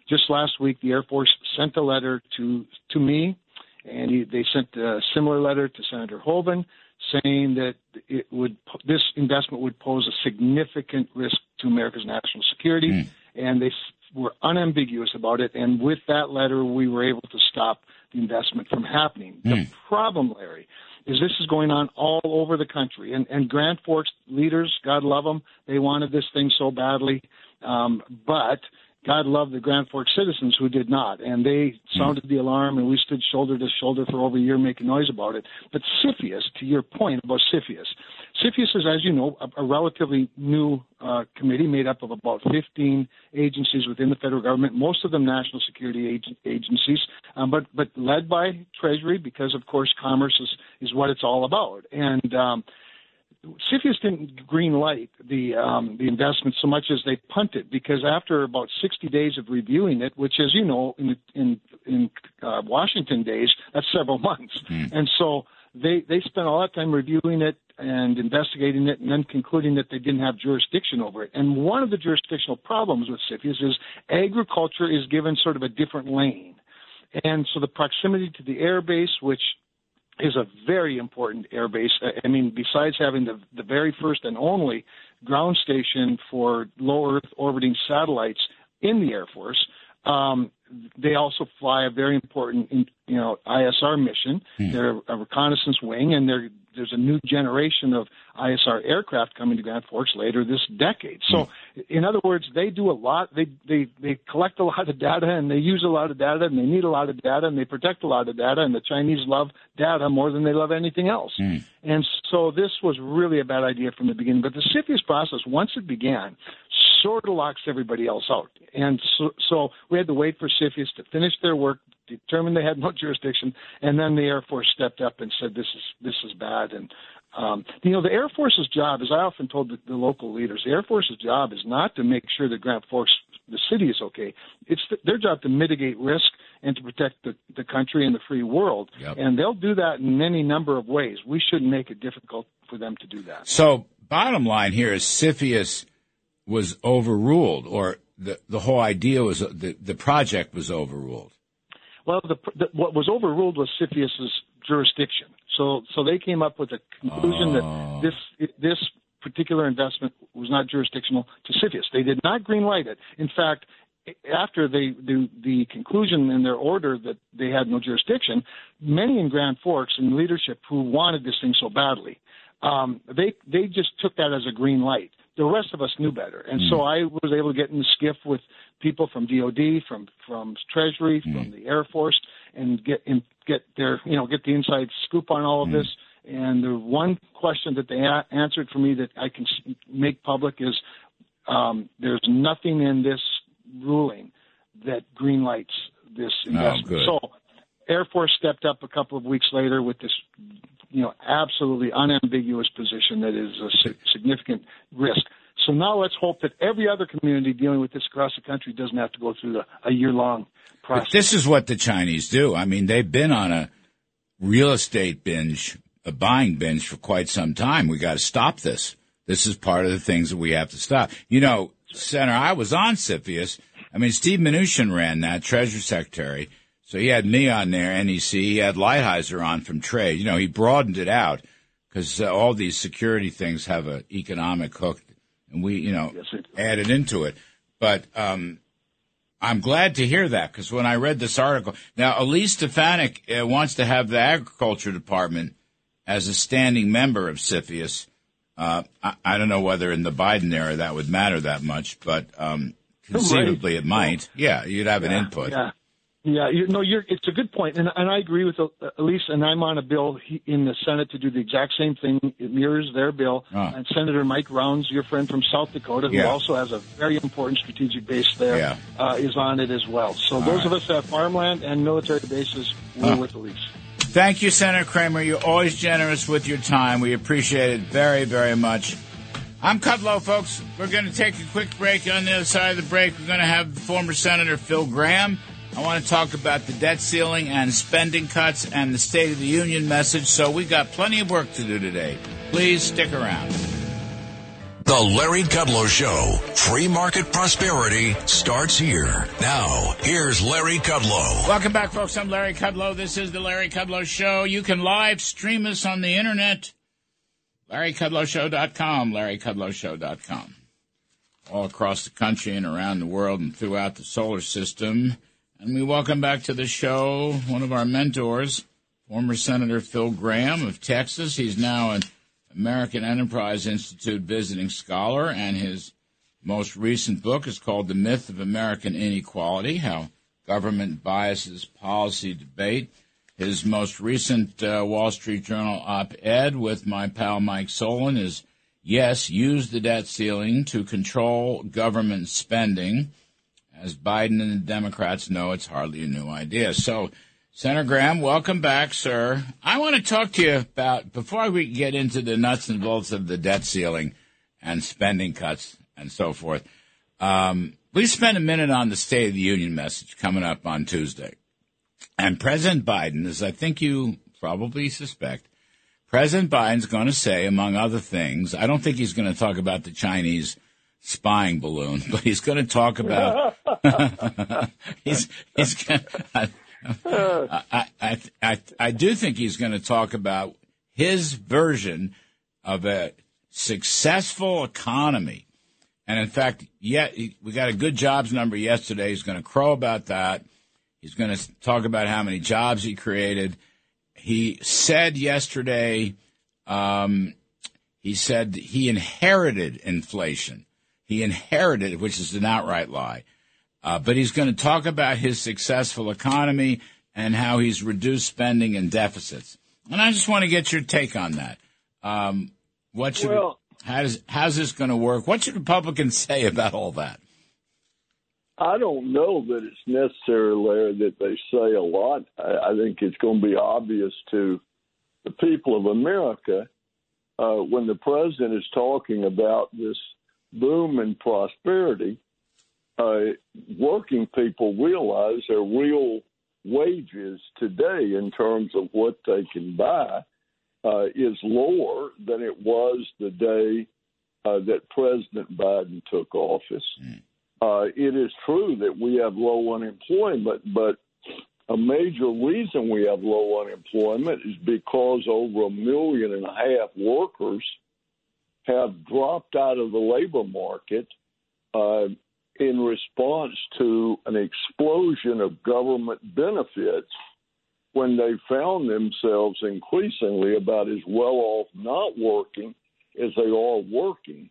just last week the Air Force sent a letter to me, and they sent a similar letter to Senator Hoven, saying that this investment would pose a significant risk to America's national security, and they were unambiguous about it. And with that letter, we were able to stop the investment from happening. The problem, Larry, is this is going on all over the country. And Grand Forks leaders, God love them, they wanted this thing so badly. But God love the Grand Forks citizens who did not. And they sounded the alarm, and we stood shoulder to shoulder for over a year making noise about it. But CFIUS, to your point about CFIUS is, as you know, a relatively new committee made up of about 15 agencies within the federal government, most of them national security agencies, but led by Treasury because, of course, commerce is what it's all about. And CFIUS didn't green light the investment so much as they punted, because after about 60 days of reviewing it, which, as you know, in Washington days, that's several months. And so they spent all that time reviewing it and investigating it and then concluding that they didn't have jurisdiction over it. And one of the jurisdictional problems with CFIUS is agriculture is given sort of a different lane. And so the proximity to the air base, which is a very important air base. I mean, besides having the very first and only ground station for low Earth orbiting satellites in the Air Force, they also fly a very important, ISR mission. They're a reconnaissance wing, and there's a new generation of ISR aircraft coming to Grand Forks later this decade. So, in other words, they do a lot. They collect a lot of data, and they use a lot of data, and they need a lot of data, and they protect a lot of data, and the Chinese love data more than they love anything else. And so this was really a bad idea from the beginning. But the CFIUS process, once it began, sort of locks everybody else out. And so we had to wait for CFIUS to finish their work, determined they had no jurisdiction, and then the Air Force stepped up and said, this is bad. And the Air Force's job, as I often told the local leaders, the Air Force's job is not to make sure that Grand Forks, the city, is okay. It's their job to mitigate risk and to protect the country and the free world. And they'll do that in any number of ways. We shouldn't make it difficult for them to do that. So bottom line here is CFIUS was overruled, or the whole idea was the project was overruled. Well, what was overruled was CFIUS's jurisdiction. So they came up with a conclusion that this particular investment was not jurisdictional to CFIUS. They did not green light it. In fact, after the conclusion in their order that they had no jurisdiction, many in Grand Forks and leadership who wanted this thing so badly, they just took that as a green light. The rest of us knew better. And so I was able to get in the skiff with people from DOD, from Treasury, from the Air Force, and get the inside scoop on all of this. And the one question that they answered for me that I can make public is there's nothing in this ruling that green lights this investment. Oh, so Air Force stepped up a couple of weeks later with this, you know, absolutely unambiguous position that is a significant risk. So now let's hope that every other community dealing with this across the country doesn't have to go through a year-long process. But this is what the Chinese do. I mean, they've been on a real estate binge, a buying binge for quite some time. We got to stop this. This is part of the things that we have to stop. You know, Senator, I was on CFIUS. I mean, Steve Mnuchin ran that, Treasury Secretary. So he had me on there, NEC. He had Lighthizer on from trade. You know, he broadened it out because all these security things have an economic hook, and we, you know, added into it. But I'm glad to hear that because when I read this article. Now, Elise Stefanik wants to have the Agriculture Department as a standing member of CFIUS. I don't know whether in the Biden era that would matter that much, but conceivably it might. Yeah, you'd have an input. Yeah. It's a good point, and I agree with Elise. And I'm on a bill in the Senate to do the exact same thing. It mirrors their bill. And Senator Mike Rounds, your friend from South Dakota, who also has a very important strategic base there, is on it as well. So those of us that have farmland and military bases, we're with Elise. Thank you, Senator Cramer. You're always generous with your time. We appreciate it very, very much. I'm Kudlow, folks. We're going to take a quick break. On the other side of the break, we're going to have former Senator Phil Gramm. I want to talk about the debt ceiling and spending cuts and the State of the Union message. So we got plenty of work to do today. Please stick around. The Larry Kudlow Show. Free market prosperity starts here. Now, here's Larry Kudlow. Welcome back, folks. I'm Larry Kudlow. This is the Larry Kudlow Show. You can live stream us on the Internet. LarryKudlowShow.com, LarryKudlowShow.com. All across the country and around the world and throughout the solar system. And we welcome back to the show one of our mentors, former Senator Phil Gramm of Texas. He's now an American Enterprise Institute visiting scholar, and his most recent book is called The Myth of American Inequality, How Government Biases Policy Debate. His most recent Wall Street Journal op-ed with my pal Mike Solon is, Yes, Use the Debt Ceiling to Control Government Spending. As Biden and the Democrats know, it's hardly a new idea. So, Senator Gramm, welcome back, sir. I want to talk to you about, before we get into the nuts and bolts of the debt ceiling and spending cuts and so forth, we spent a minute on the State of the Union message coming up on Tuesday. And President Biden, as I think you probably suspect, President Biden's going to say, among other things, I don't think he's going to talk about the Chinese spying balloon, but he's going to talk about I do think he's going to talk about his version of a successful economy. And in fact, we got a good jobs number yesterday. He's going to crow about that. He's going to talk about how many jobs he created. He said yesterday, he said he inherited inflation. He inherited, which is an outright lie. But he's going to talk about his successful economy and how he's reduced spending and deficits. And I just want to get your take on that. How's this going to work? What should Republicans say about all that? I don't know that it's necessary, Larry, that they say a lot. I think it's going to be obvious to the people of America when the president is talking about this boom and prosperity, working people realize their real wages today in terms of what they can buy is lower than it was the day that President Biden took office. It is true that we have low unemployment, but a major reason we have low unemployment is because over 1.5 million workers have dropped out of the labor market in response to an explosion of government benefits when they found themselves increasingly about as well off not working as they are working.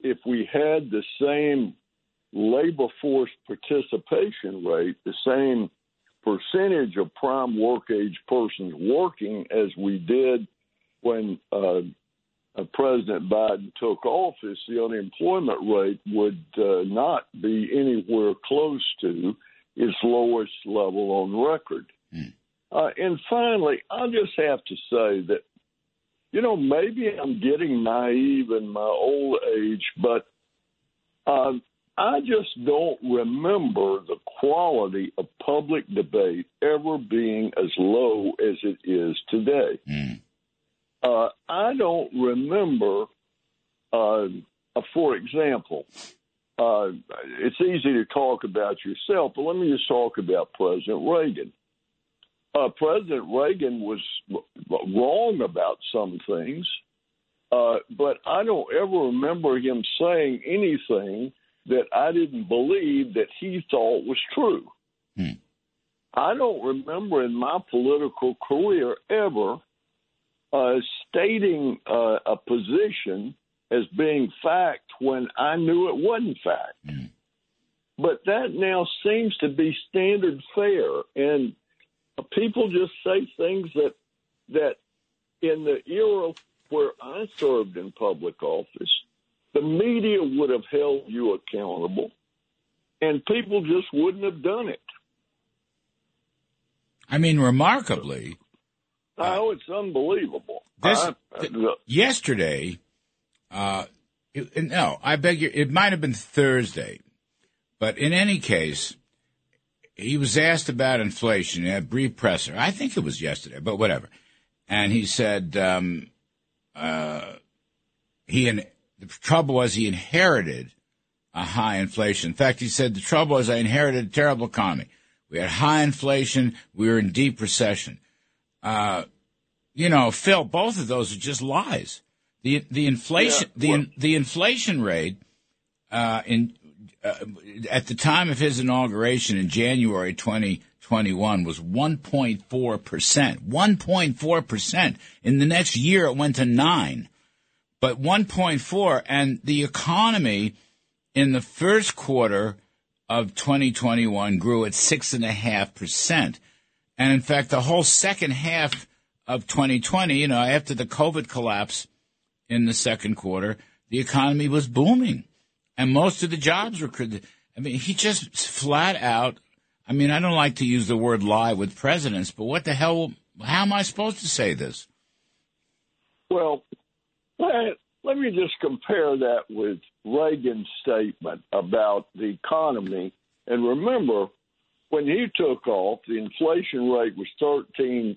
If we had the same labor force participation rate, the same percentage of prime work-age persons working as we did when President Biden took office, the unemployment rate would not be anywhere close to its lowest level on record. And finally, I just have to say that, you know, maybe I'm getting naive in my old age, but I just don't remember the quality of public debate ever being as low as it is today. I don't remember, for example, it's easy to talk about yourself, but let me just talk about President Reagan. President Reagan was wrong about some things, but I don't ever remember him saying anything that I didn't believe that he thought was true. I don't remember in my political career ever stating a position as being fact when I knew it wasn't fact. But that now seems to be standard fare, and people just say things that in the era where I served in public office, the media would have held you accountable, and people just wouldn't have done it. I mean, remarkably. Oh, it's unbelievable. Yesterday, no, I beg you, it might have been Thursday, but in any case, he was asked about inflation in a brief presser. I think it was yesterday, but whatever. And he said the trouble was he inherited a high inflation. In fact, he said the trouble is I inherited a terrible economy. We had high inflation. We were in deep recession. You know, Phil, both of those are just lies. The inflation the inflation rate at the time of his inauguration in January 2021 was 1.4%. 1.4%. In the next year, it went to 9%. But 1.4%, and the economy in the first quarter of 2021 grew at 6.5%. And, in fact, the whole second half of 2020, you know, after the COVID collapse in the second quarter, the economy was booming. And most of the jobs were – I mean, he just flat out – I mean, I don't like to use the word lie with presidents, but what the hell – how am I supposed to say this? Well, let me just compare that with Reagan's statement about the economy. And remember, when he took off, the inflation rate was 13%,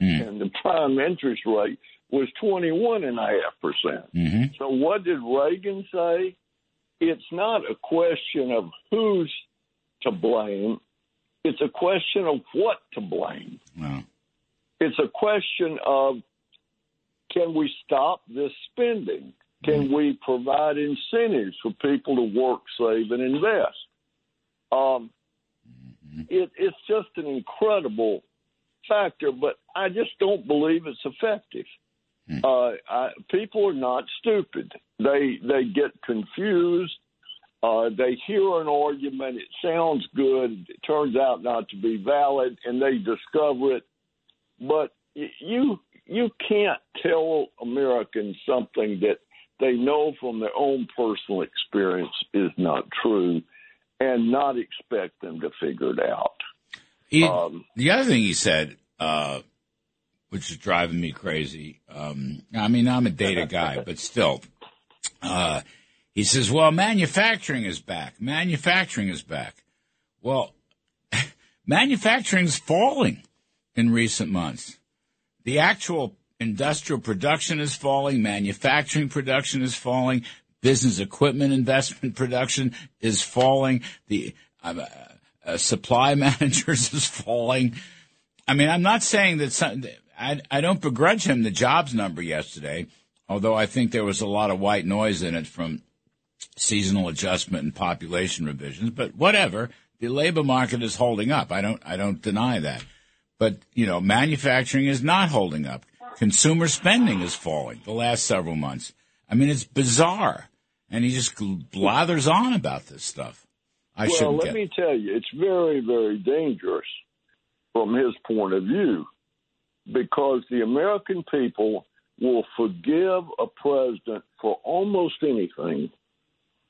and the prime interest rate was 21.5%. So what did Reagan say? It's not a question of who's to blame. It's a question of what to blame. Wow. It's a question of, can we stop this spending? Can we provide incentives for people to work, save, and invest? It's just an incredible factor, but I just don't believe it's effective. People are not stupid. They get confused. They hear an argument. It sounds good. It turns out not to be valid, and they discover it. But you can't tell Americans something that they know from their own personal experience is not true and not expect them to figure it out. The other thing he said, which is driving me crazy. I mean, I'm a data guy, but still. He says, well, manufacturing is back. Manufacturing is back. Well, manufacturing's falling in recent months. The actual industrial production is falling. Manufacturing production is falling. Business equipment investment production is falling. The supply managers is falling. I mean, I'm not saying that I don't begrudge him the jobs number yesterday, although I think there was a lot of white noise in it from seasonal adjustment and population revisions. But whatever, the labor market is holding up. I don't deny that. But, you know, manufacturing is not holding up. Consumer spending is falling the last several months. I mean, it's bizarre. And he just blathers on about this stuff. Let me tell you, it's very, very dangerous from his point of view, because the American people will forgive a president for almost anything,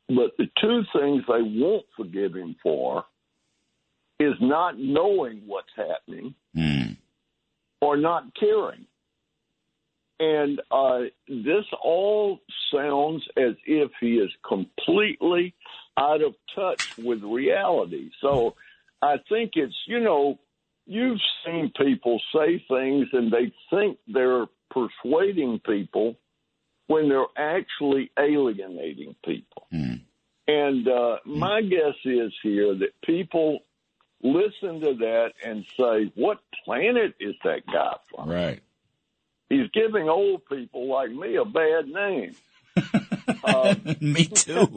but the two things they won't forgive him for is not knowing what's happening or not caring. And this all sounds as if he is completely out of touch with reality. So I think it's, you know, you've seen people say things and they think they're persuading people when they're actually alienating people. And my guess is here that people listen to that and say, what planet is that guy from? Right. He's giving old people like me a bad name. Me too.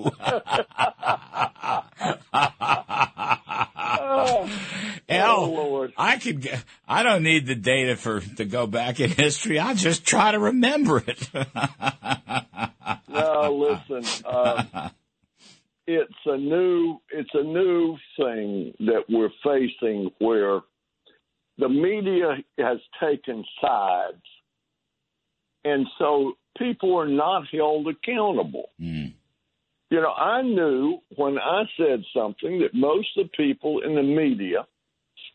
Lord. I don't need the data to go back in history. I just try to remember it. No, listen. It's a new thing that we're facing where the media has taken sides. And so people are not held accountable. You know, I knew when I said something that most of the people in the media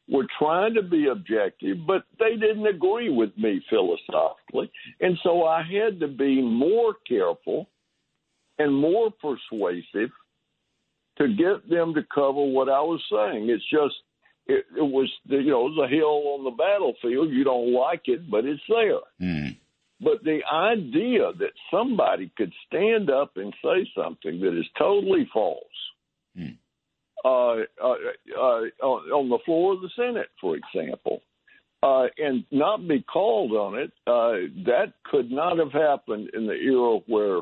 were trying to be objective, but they didn't agree with me philosophically. And so I had to be more careful and more persuasive to get them to cover what I was saying. It's just, it was, you know, the hill on the battlefield. You don't like it, but it's there. But the idea that somebody could stand up and say something that is totally false on the floor of the Senate, for example, and not be called on it, that could not have happened in the era where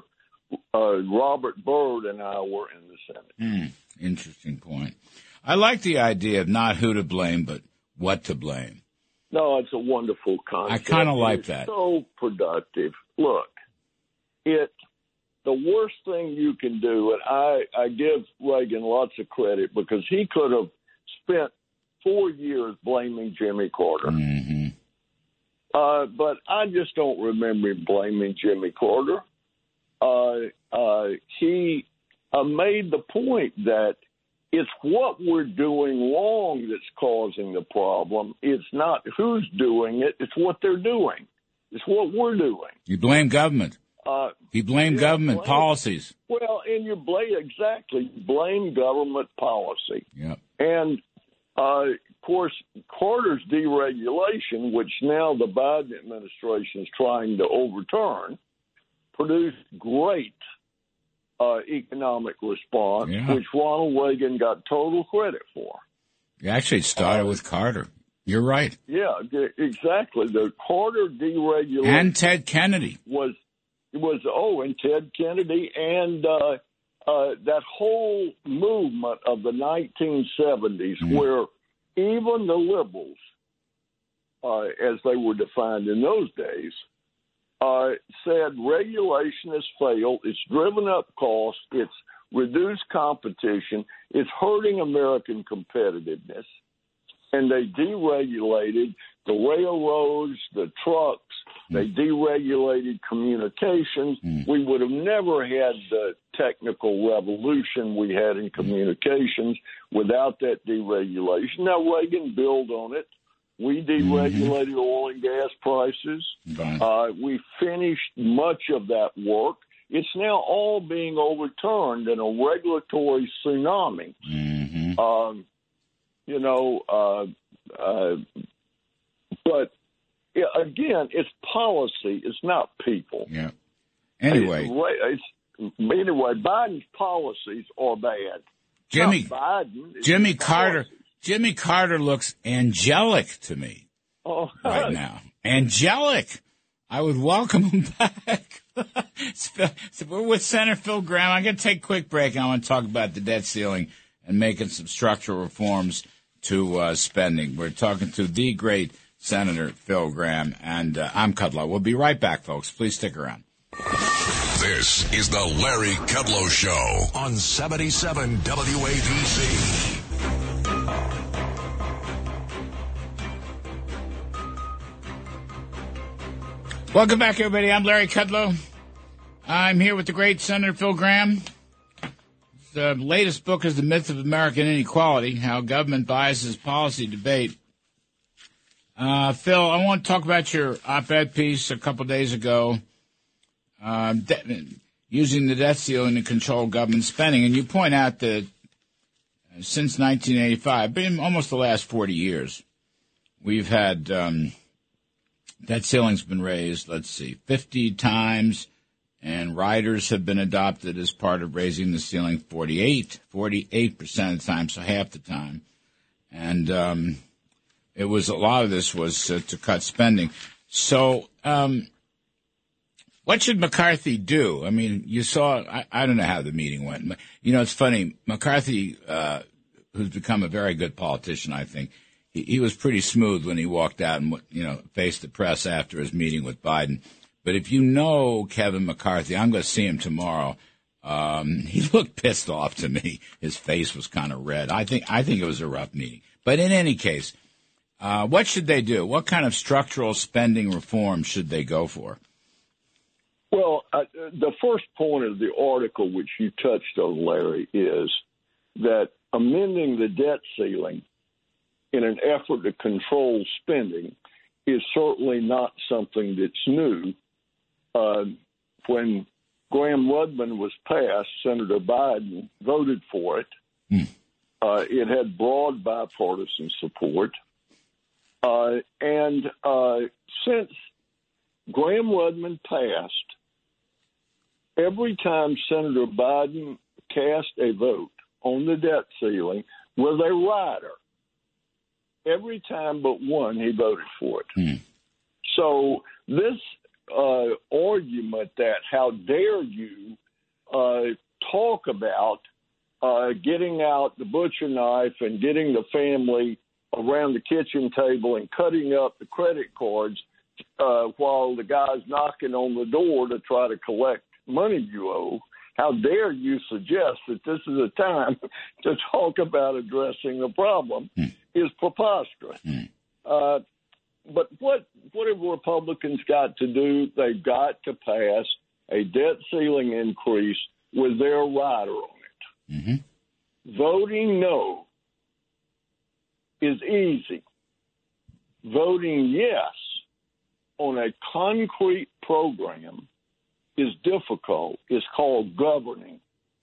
Robert Byrd and I were in the Senate. Interesting point. I like the idea of not who to blame, but what to blame. No, it's a wonderful concept. I kind of like that. It's so productive. Look, the worst thing you can do, and I give Reagan lots of credit because he could have spent 4 years blaming Jimmy Carter. But I just don't remember him blaming Jimmy Carter. He made the point that it's what we're doing wrong that's causing the problem. It's not who's doing it. It's what they're doing. It's what we're doing. You blame government. You blame government policies. Well, and you blame, exactly, blame government policy. Yeah. And, of course, Carter's deregulation, which now the Biden administration is trying to overturn, produced great economic response, which Ronald Reagan got total credit for. Actually, it started with Carter. You're right. Yeah, exactly. The Carter deregulation and Ted Kennedy and Ted Kennedy and that whole movement of the 1970s, where even the liberals, as they were defined in those days, said regulation has failed. It's driven up costs. It's reduced competition. It's hurting American competitiveness. And they deregulated the railroads, the trucks. They deregulated communications. We would have never had the technical revolution we had in communications without that deregulation. Now, Reagan built on it. We deregulated oil and gas prices. We finished much of that work. It's now all being overturned in a regulatory tsunami. But again, it's policy. It's not people. Yeah. Anyway, Biden's policies are bad. Jimmy Carter. Jimmy Carter looks angelic to me right now. Angelic. I would welcome him back. We're with Senator Phil Gramm. I'm going to take a quick break, and I want to talk about the debt ceiling and making some structural reforms to spending. We're talking to the great Senator Phil Gramm, and I'm Kudlow. We'll be right back, folks. Please stick around. This is the Larry Kudlow Show on 77 WABC. Welcome back, everybody. I'm Larry Kudlow. I'm here with the great Senator Phil Gramm. The latest book is The Myth of American Inequality, How Government Biases Policy Debate. Phil, I want to talk about your op-ed piece a couple days ago, using the debt ceiling to control government spending. And you point out that since 1985, been almost the last 40 years, we've had debt ceiling's been raised, 50 times, and riders have been adopted as part of raising the ceiling 48% of the time, so half the time. And it was a lot of this was to cut spending. So what should McCarthy do? I mean, you saw – I don't know how the meeting went. You know, it's funny. McCarthy, who's become a very good politician, I think, he was pretty smooth when he walked out and, you know, faced the press after his meeting with Biden. But if you know Kevin McCarthy, I'm going to see him tomorrow. He looked pissed off to me. His face was kind of red. I think it was a rough meeting. But in any case, what should they do? What kind of structural spending reform should they go for? Well, the first point of the article, which you touched on, Larry, is that amending the debt ceiling in an effort to control spending is certainly not something that's new. When Graham-Rudman was passed, Senator Biden voted for it. It had broad bipartisan support. Since Graham-Rudman passed, every time Senator Biden cast a vote on the debt ceiling was a rider. Every time but one, he voted for it. So this argument that how dare you talk about getting out the butcher knife and getting the family around the kitchen table and cutting up the credit cards while the guy's knocking on the door to try to collect money you owe. How dare you suggest that this is a time to talk about addressing the problem is preposterous. But what have Republicans got to do? They've got to pass a debt ceiling increase with their rider on it. Voting no is easy. Voting yes on a concrete program is difficult. It's called governing.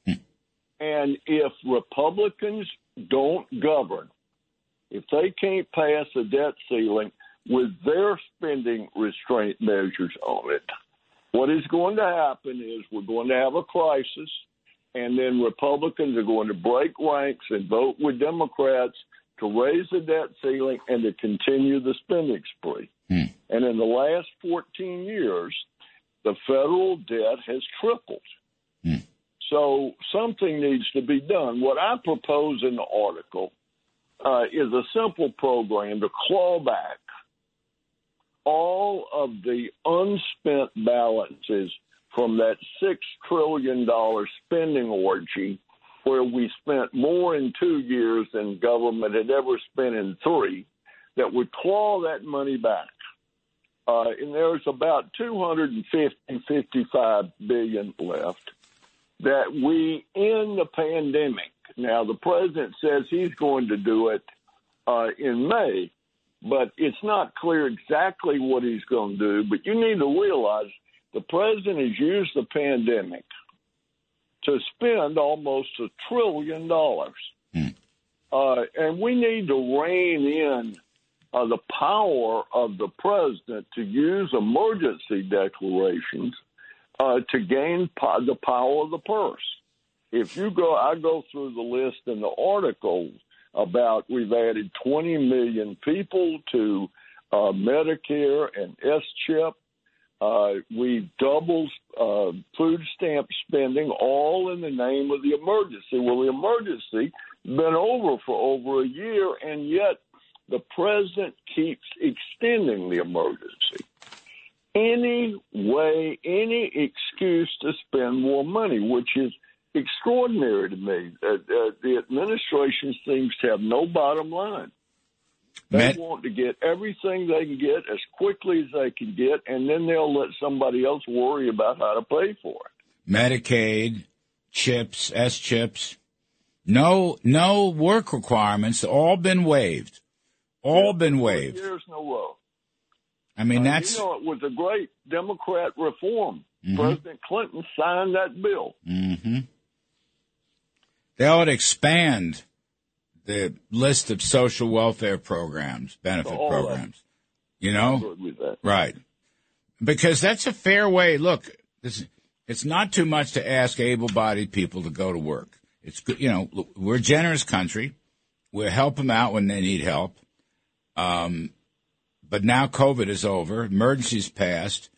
And if Republicans don't govern, if they can't pass a debt ceiling with their spending restraint measures on it, what is going to happen is we're going to have a crisis, and then Republicans are going to break ranks and vote with Democrats to raise the debt ceiling and to continue the spending spree. And in the last 14 years, the federal debt has tripled. So something needs to be done. What I propose in the article is a simple program to claw back all of the unspent balances from that $6 trillion spending orgy where we spent more in 2 years than government had ever spent in three, that would claw that money back. And there's about $255 billion left that we end the pandemic. Now, the president says he's going to do it in May, but it's not clear exactly what he's going to do. But you need to realize the president has used the pandemic to spend almost $1 trillion. And we need to rein in the power of the president to use emergency declarations to gain the power of the purse. If you go, I go through the list in the article about we've added 20 million people to Medicare and S-CHIP. We've doubled food stamp spending, all in the name of the emergency. Well, the emergency has been over for over a year, and yet the president keeps extending the emergency. Any way, any excuse to spend more money, which is extraordinary to me. The administration seems to have no bottom line. They want to get everything they can get as quickly as they can get, and then they'll let somebody else worry about how to pay for it. Medicaid, CHIPS, S-CHIPS. No work requirements. All been waived. All been waived. 4 years in a row. I mean, that's... You know, it was a great Democrat reform. Mm-hmm. President Clinton signed that bill. Mm-hmm. They ought to expand the list of social welfare programs, benefit programs. You know? Right. Because that's a fair way. Look, it's not too much to ask able-bodied people to go to work. It's good. You know, we're a generous country. We'll help them out when they need help. But now COVID is over, emergency's passed,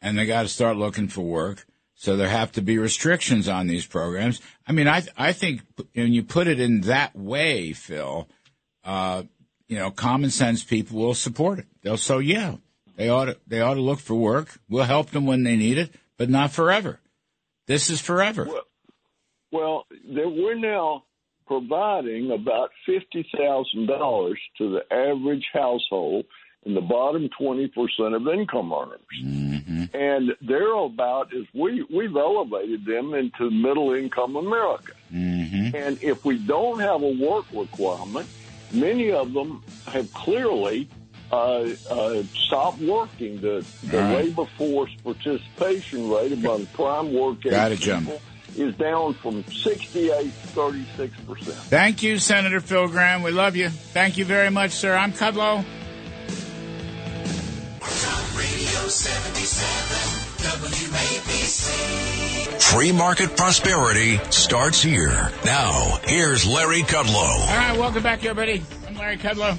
and they got to start looking for work. So there have to be restrictions on these programs. I mean, I think when you put it in that way, Phil, you know, common sense people will support it. They'll say, yeah, they ought to look for work. We'll help them when they need it, but not forever. This is forever. Well, we're now providing about $50,000 to the average household in the bottom 20% of income earners. Mm-hmm. And they're about, as we've elevated them into middle-income America. Mm-hmm. And if we don't have a work requirement, many of them have clearly stopped working. The labor force participation rate among prime working people is down from 68 to 36%. Thank you, Senator Phil Gramm. We love you. Thank you very much, sir. I'm Kudlow. Radio 77 WABC. Free market prosperity starts here. Now, here's Larry Kudlow. All right, welcome back, everybody. I'm Larry Kudlow.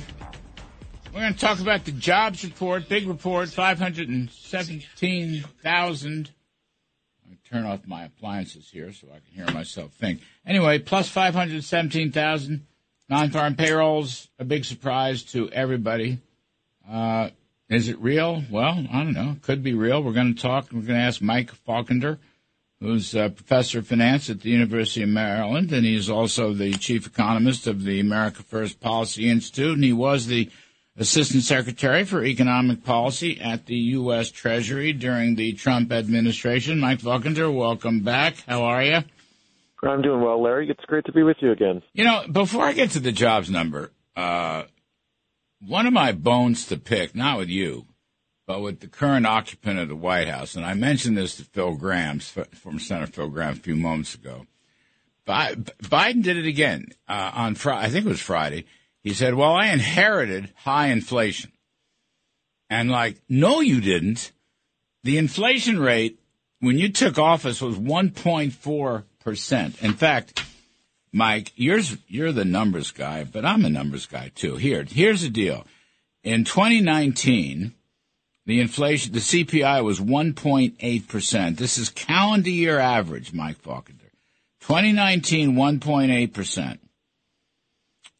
We're going to talk about the jobs report, big report, 517,000. Turn off my appliances here so I can hear myself think. Anyway, plus 517,000 non-farm payrolls, a big surprise to everybody. Is it real? Well, I don't know. Could be real. We're going to talk. We're going to ask Mike Faulkender, who's a professor of finance at the University of Maryland, and he's also the chief economist of the America First Policy Institute, and he was the Assistant Secretary for Economic Policy at the U.S. Treasury during the Trump administration. Mike Faulkender, welcome back. How are you? I'm doing well, Larry. It's great to be with you again. You know, before I get to the jobs number, one of my bones to pick, not with you, but with the current occupant of the White House, and I mentioned this to Phil Gramm, former Senator Phil Gramm, a few moments ago. Biden did it again on Friday. I think it was Friday. He said, well, I inherited high inflation. And like, no, you didn't. The inflation rate when you took office was 1.4%. In fact, Mike, you're the numbers guy, but I'm a numbers guy, too. Here's the deal. In 2019, the CPI was 1.8%. This is calendar year average, Mike Faulkender. 2019, 1.8%.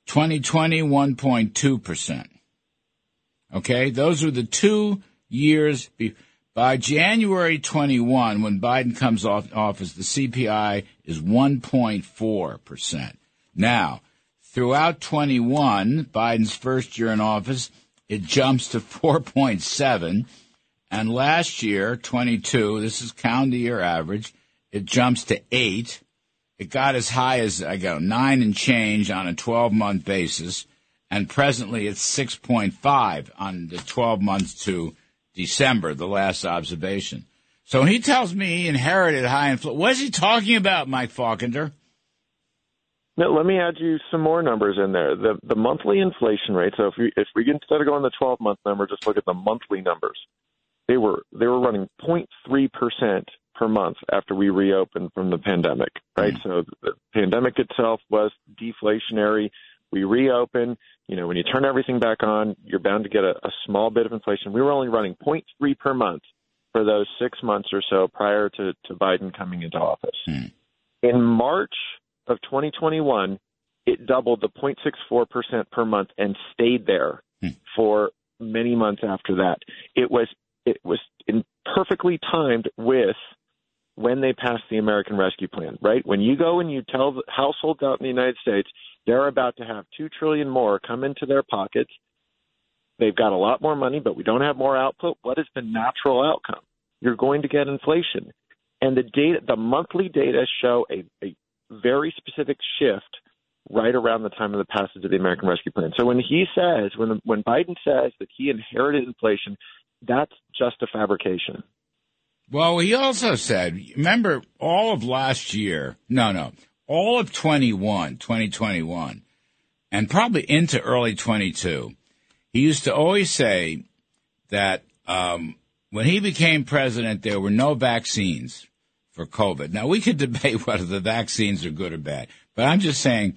2020, 1.2%. Okay, those were the 2 years. By January 21, when Biden comes off office, the CPI is 1.4%. Now, throughout 21, Biden's first year in office, it jumps to 4.7. And last year, 22, this is calendar year average, it jumps to 8. It got as high as, 9 and change on a 12-month basis, and presently it's 6.5 on the 12 months to December, the last observation. So he tells me he inherited high inflation. What is he talking about, Mike Faulkender? Now, let me add you some more numbers in there. The monthly inflation rate, so if we instead of going the 12-month number, just look at the monthly numbers. They were running 0.3%. per month after we reopened from the pandemic, right? Mm-hmm. So the pandemic itself was deflationary. We reopen, you know, when you turn everything back on, you're bound to get a small bit of inflation. We were only running 0.3 per month for those 6 months or so prior to Biden coming into office. Mm-hmm. In March of 2021, it doubled to 0.64% per month and stayed there for many months after that. It was perfectly timed with when they passed the American Rescue Plan, right? When you go and you tell the households out in the United States they're about to have $2 trillion more come into their pockets, they've got a lot more money, but we don't have more output. What is the natural outcome? You're going to get inflation. And the monthly data show a very specific shift right around the time of the passage of the American Rescue Plan. So when he says, when Biden says that he inherited inflation, that's just a fabrication. Well, he also said, remember, all of last year, all of 2021, and probably into early 22, he used to always say that when he became president, there were no vaccines for COVID. Now, we could debate whether the vaccines are good or bad, but I'm just saying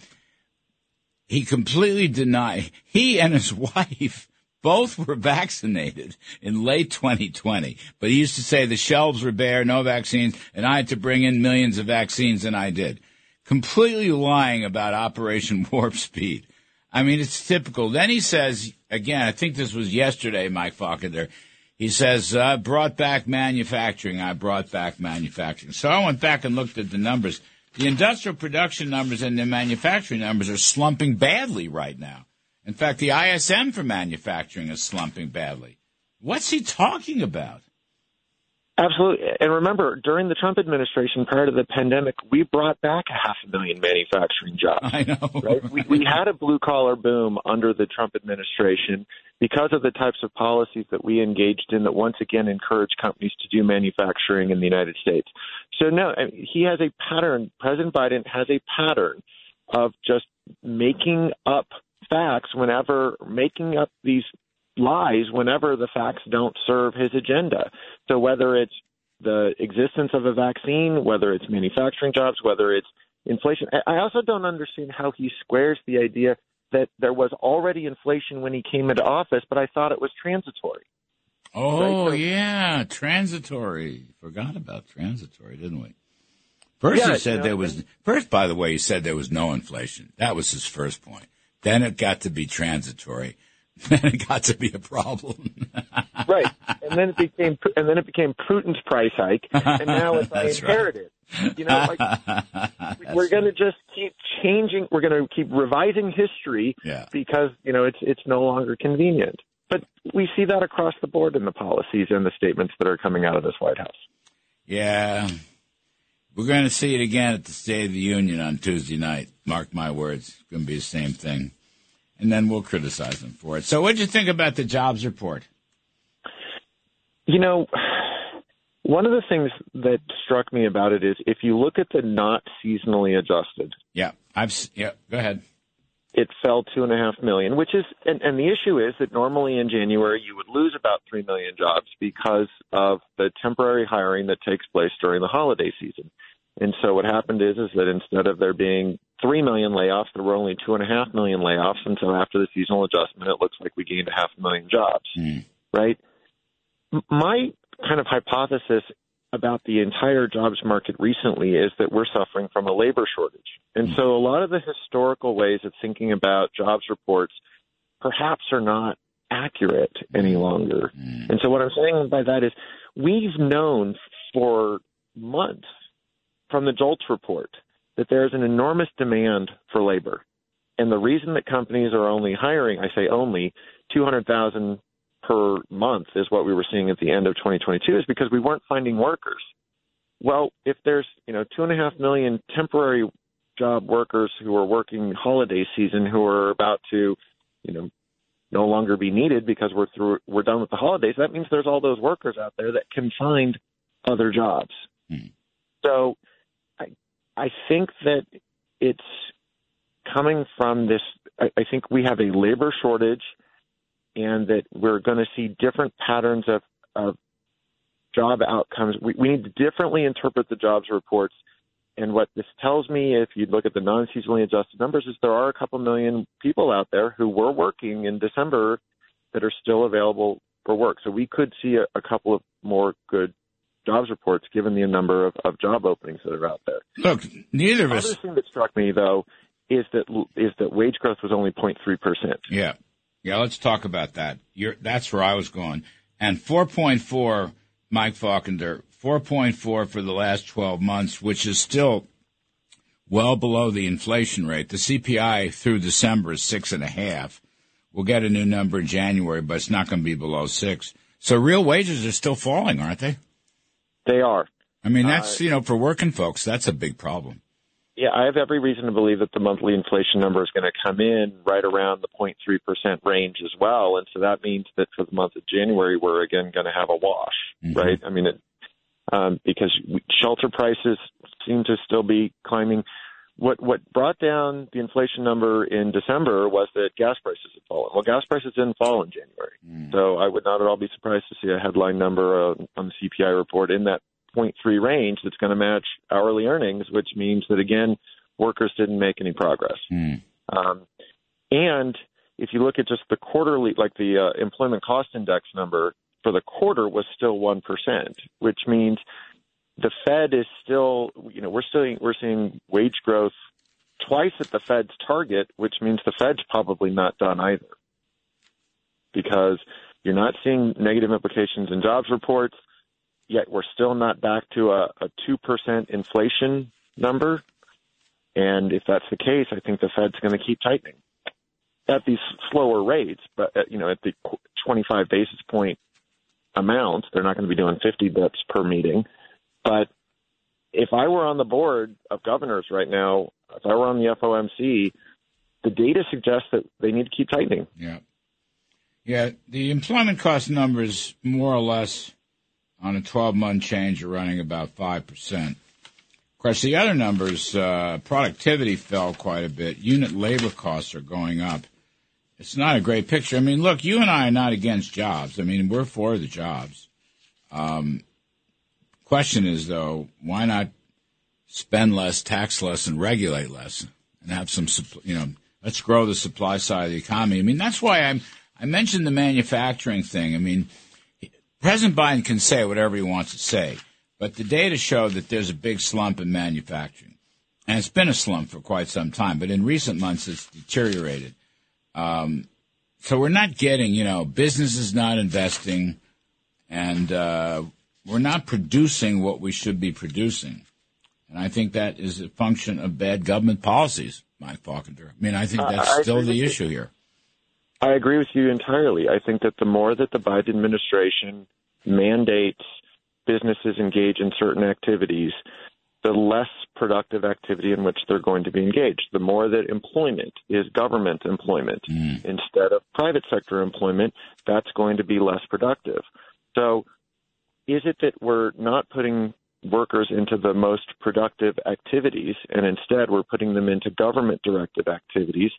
he completely denied. He and his wife both were vaccinated in late 2020, but he used to say the shelves were bare, no vaccines, and I had to bring in millions of vaccines, and I did. Completely lying about Operation Warp Speed. I mean, it's typical. Then he says, again, I think this was yesterday, Mike Faulkender, he says, I brought back manufacturing. So I went back and looked at the numbers. The industrial production numbers and the manufacturing numbers are slumping badly right now. In fact, the ISM for manufacturing is slumping badly. What's he talking about? Absolutely. And remember, during the Trump administration, prior to the pandemic, we brought back 500,000 manufacturing jobs. I know. Right? We had a blue-collar boom under the Trump administration because of the types of policies that we engaged in that once again encourage companies to do manufacturing in the United States. So, no, he has a pattern. President Biden has a pattern of just making up facts whenever making up these lies whenever the facts don't serve his agenda. So whether it's the existence of a vaccine, whether it's manufacturing jobs, whether it's inflation. I also don't understand how he squares the idea that there was already inflation when he came into office, but I thought it was transitory. Oh, right? Yeah, transitory. Forgot about transitory, didn't we? First, yeah, he said first, by the way, he said there was no inflation. That was his first point. Then it got to be transitory. Then it got to be a problem. Right. And then it became Putin's price hike. And now it's inherited. Right. You know, we're going to just keep changing. We're going to keep revising history because, you know, it's no longer convenient. But we see that across the board in the policies and the statements that are coming out of this White House. Yeah. We're going to see it again at the State of the Union on Tuesday night. Mark my words. It's going to be the same thing. And then we'll criticize them for it. So what did you think about the jobs report? You know, one of the things that struck me about it is if you look at the not seasonally adjusted. Yeah, go ahead. It fell 2.5 million, which is and the issue is that normally in January you would lose about 3 million jobs because of the temporary hiring that takes place during the holiday season. And so what happened is that instead of there being 3 million layoffs, there were only 2.5 million layoffs. And so after the seasonal adjustment, it looks like we gained 500,000 jobs, right? My kind of hypothesis about the entire jobs market recently is that we're suffering from a labor shortage. And so a lot of the historical ways of thinking about jobs reports perhaps are not accurate any longer. And so what I'm saying by that is we've known for months from the JOLTS report that there's an enormous demand for labor. And the reason that companies are only hiring, I say only, 200,000 per month is what we were seeing at the end of 2022 is because we weren't finding workers. Well, if there's, 2.5 million temporary job workers who are working holiday season who are about to, no longer be needed because we're done with the holidays, that means there's all those workers out there that can find other jobs. So I think that it's coming from this – I think we have a labor shortage and that we're going to see different patterns of job outcomes. We need to differently interpret the jobs reports. And what this tells me, if you look at the non-seasonally adjusted numbers, is there are a couple million people out there who were working in December that are still available for work. So we could see a couple of more good jobs reports, given the number of job openings that are out there. Look, neither of us. The other thing that struck me, though, is that wage growth was only 0.3%. Yeah. Let's talk about that. That's where I was going. And 4.4, Mike Faulkender, 4.4 for the last 12 months, which is still well below the inflation rate. The CPI through December is 6.5. We'll get a new number in January, but it's not going to be below 6. So real wages are still falling, aren't they? They are. I mean, that's, for working folks, that's a big problem. Yeah, I have every reason to believe that the monthly inflation number is going to come in right around the 0.3% range as well. And so that means that for the month of January, we're again going to have a wash, right? I mean, because shelter prices seem to still be climbing. What brought down the inflation number in December was that gas prices had fallen. Well, gas prices didn't fall in January. So I would not at all be surprised to see a headline number on the CPI report in that 0.3 range that's going to match hourly earnings, which means that, again, workers didn't make any progress. And if you look at just the quarterly, like the employment cost index number for the quarter was still 1%, which means the Fed is still, you know, we're seeing wage growth twice at the Fed's target, which means the Fed's probably not done either, because you're not seeing negative implications in jobs reports, yet we're still not back to a 2% inflation number. And if that's the case, I think the Fed's going to keep tightening at these slower rates, but at, you know, at the 25 basis point amount. They're not going to be doing 50 bips per meeting. But if I were on the board of governors right now, if I were on the FOMC, the data suggests that they need to keep tightening. Yeah, the employment cost numbers, more or less, on a 12-month change, are running about 5%. Of course, the other numbers, productivity fell quite a bit. Unit labor costs are going up. It's not a great picture. I mean, look, you and I are not against jobs. I mean, we're for the jobs. Question is, though, why not spend less, tax less, and regulate less, and have some, you know, let's grow the supply side of the economy. I mean, that's why I mentioned the manufacturing thing. I mean, President Biden can say whatever he wants to say, but the data show that there's a big slump in manufacturing, and it's been a slump for quite some time, but in recent months it's deteriorated. So we're not getting, you know, business is not investing, and we're not producing what we should be producing. And I think that is a function of bad government policies, Mike Faulkender. I mean, I think that's still the issue here. I agree with you entirely. I think that the more that the Biden administration mandates businesses engage in certain activities, the less productive activity in which they're going to be engaged. The more that employment is government employment instead of private sector employment, that's going to be less productive. So is it that we're not putting workers into the most productive activities, and instead we're putting them into government-directed activities,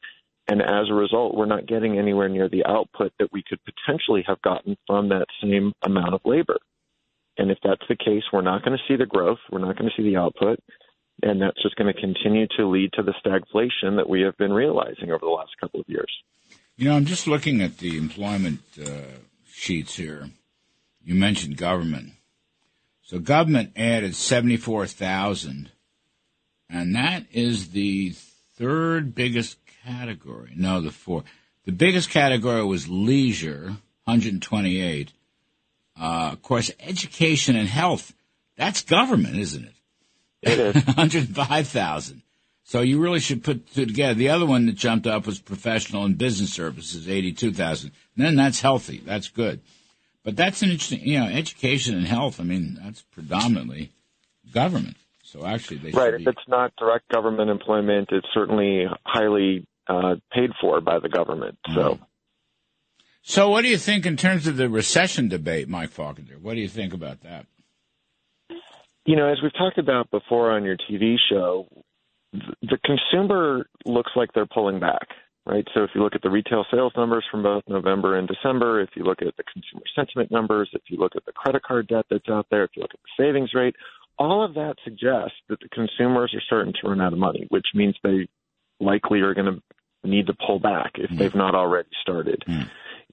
and as a result, we're not getting anywhere near the output that we could potentially have gotten from that same amount of labor? And if that's the case, we're not going to see the growth, we're not going to see the output, and that's just going to continue to lead to the stagflation that we have been realizing over the last couple of years. You know, I'm just looking at the employment sheets here. You mentioned government. So government added 74,000, and that is the third biggest category. No, the fourth. The biggest category was leisure, 128. Of course, education and health, that's government, isn't it? It is. 105,000. So you really should put two together. The other one that jumped up was professional and business services, 82,000. And then that's healthy. That's good. But that's an interesting, you know, education and health. I mean, that's predominantly government. So actually, they right. If it's not direct government employment, it's certainly highly paid for by the government. So what do you think in terms of the recession debate, Mike Faulkender? What do you think about that? You know, as we've talked about before on your TV show, the consumer looks like they're pulling back. Right. So if you look at the retail sales numbers from both November and December, if you look at the consumer sentiment numbers, if you look at the credit card debt that's out there, if you look at the savings rate, all of that suggests that the consumers are starting to run out of money, which means they likely are going to need to pull back if they've not already started.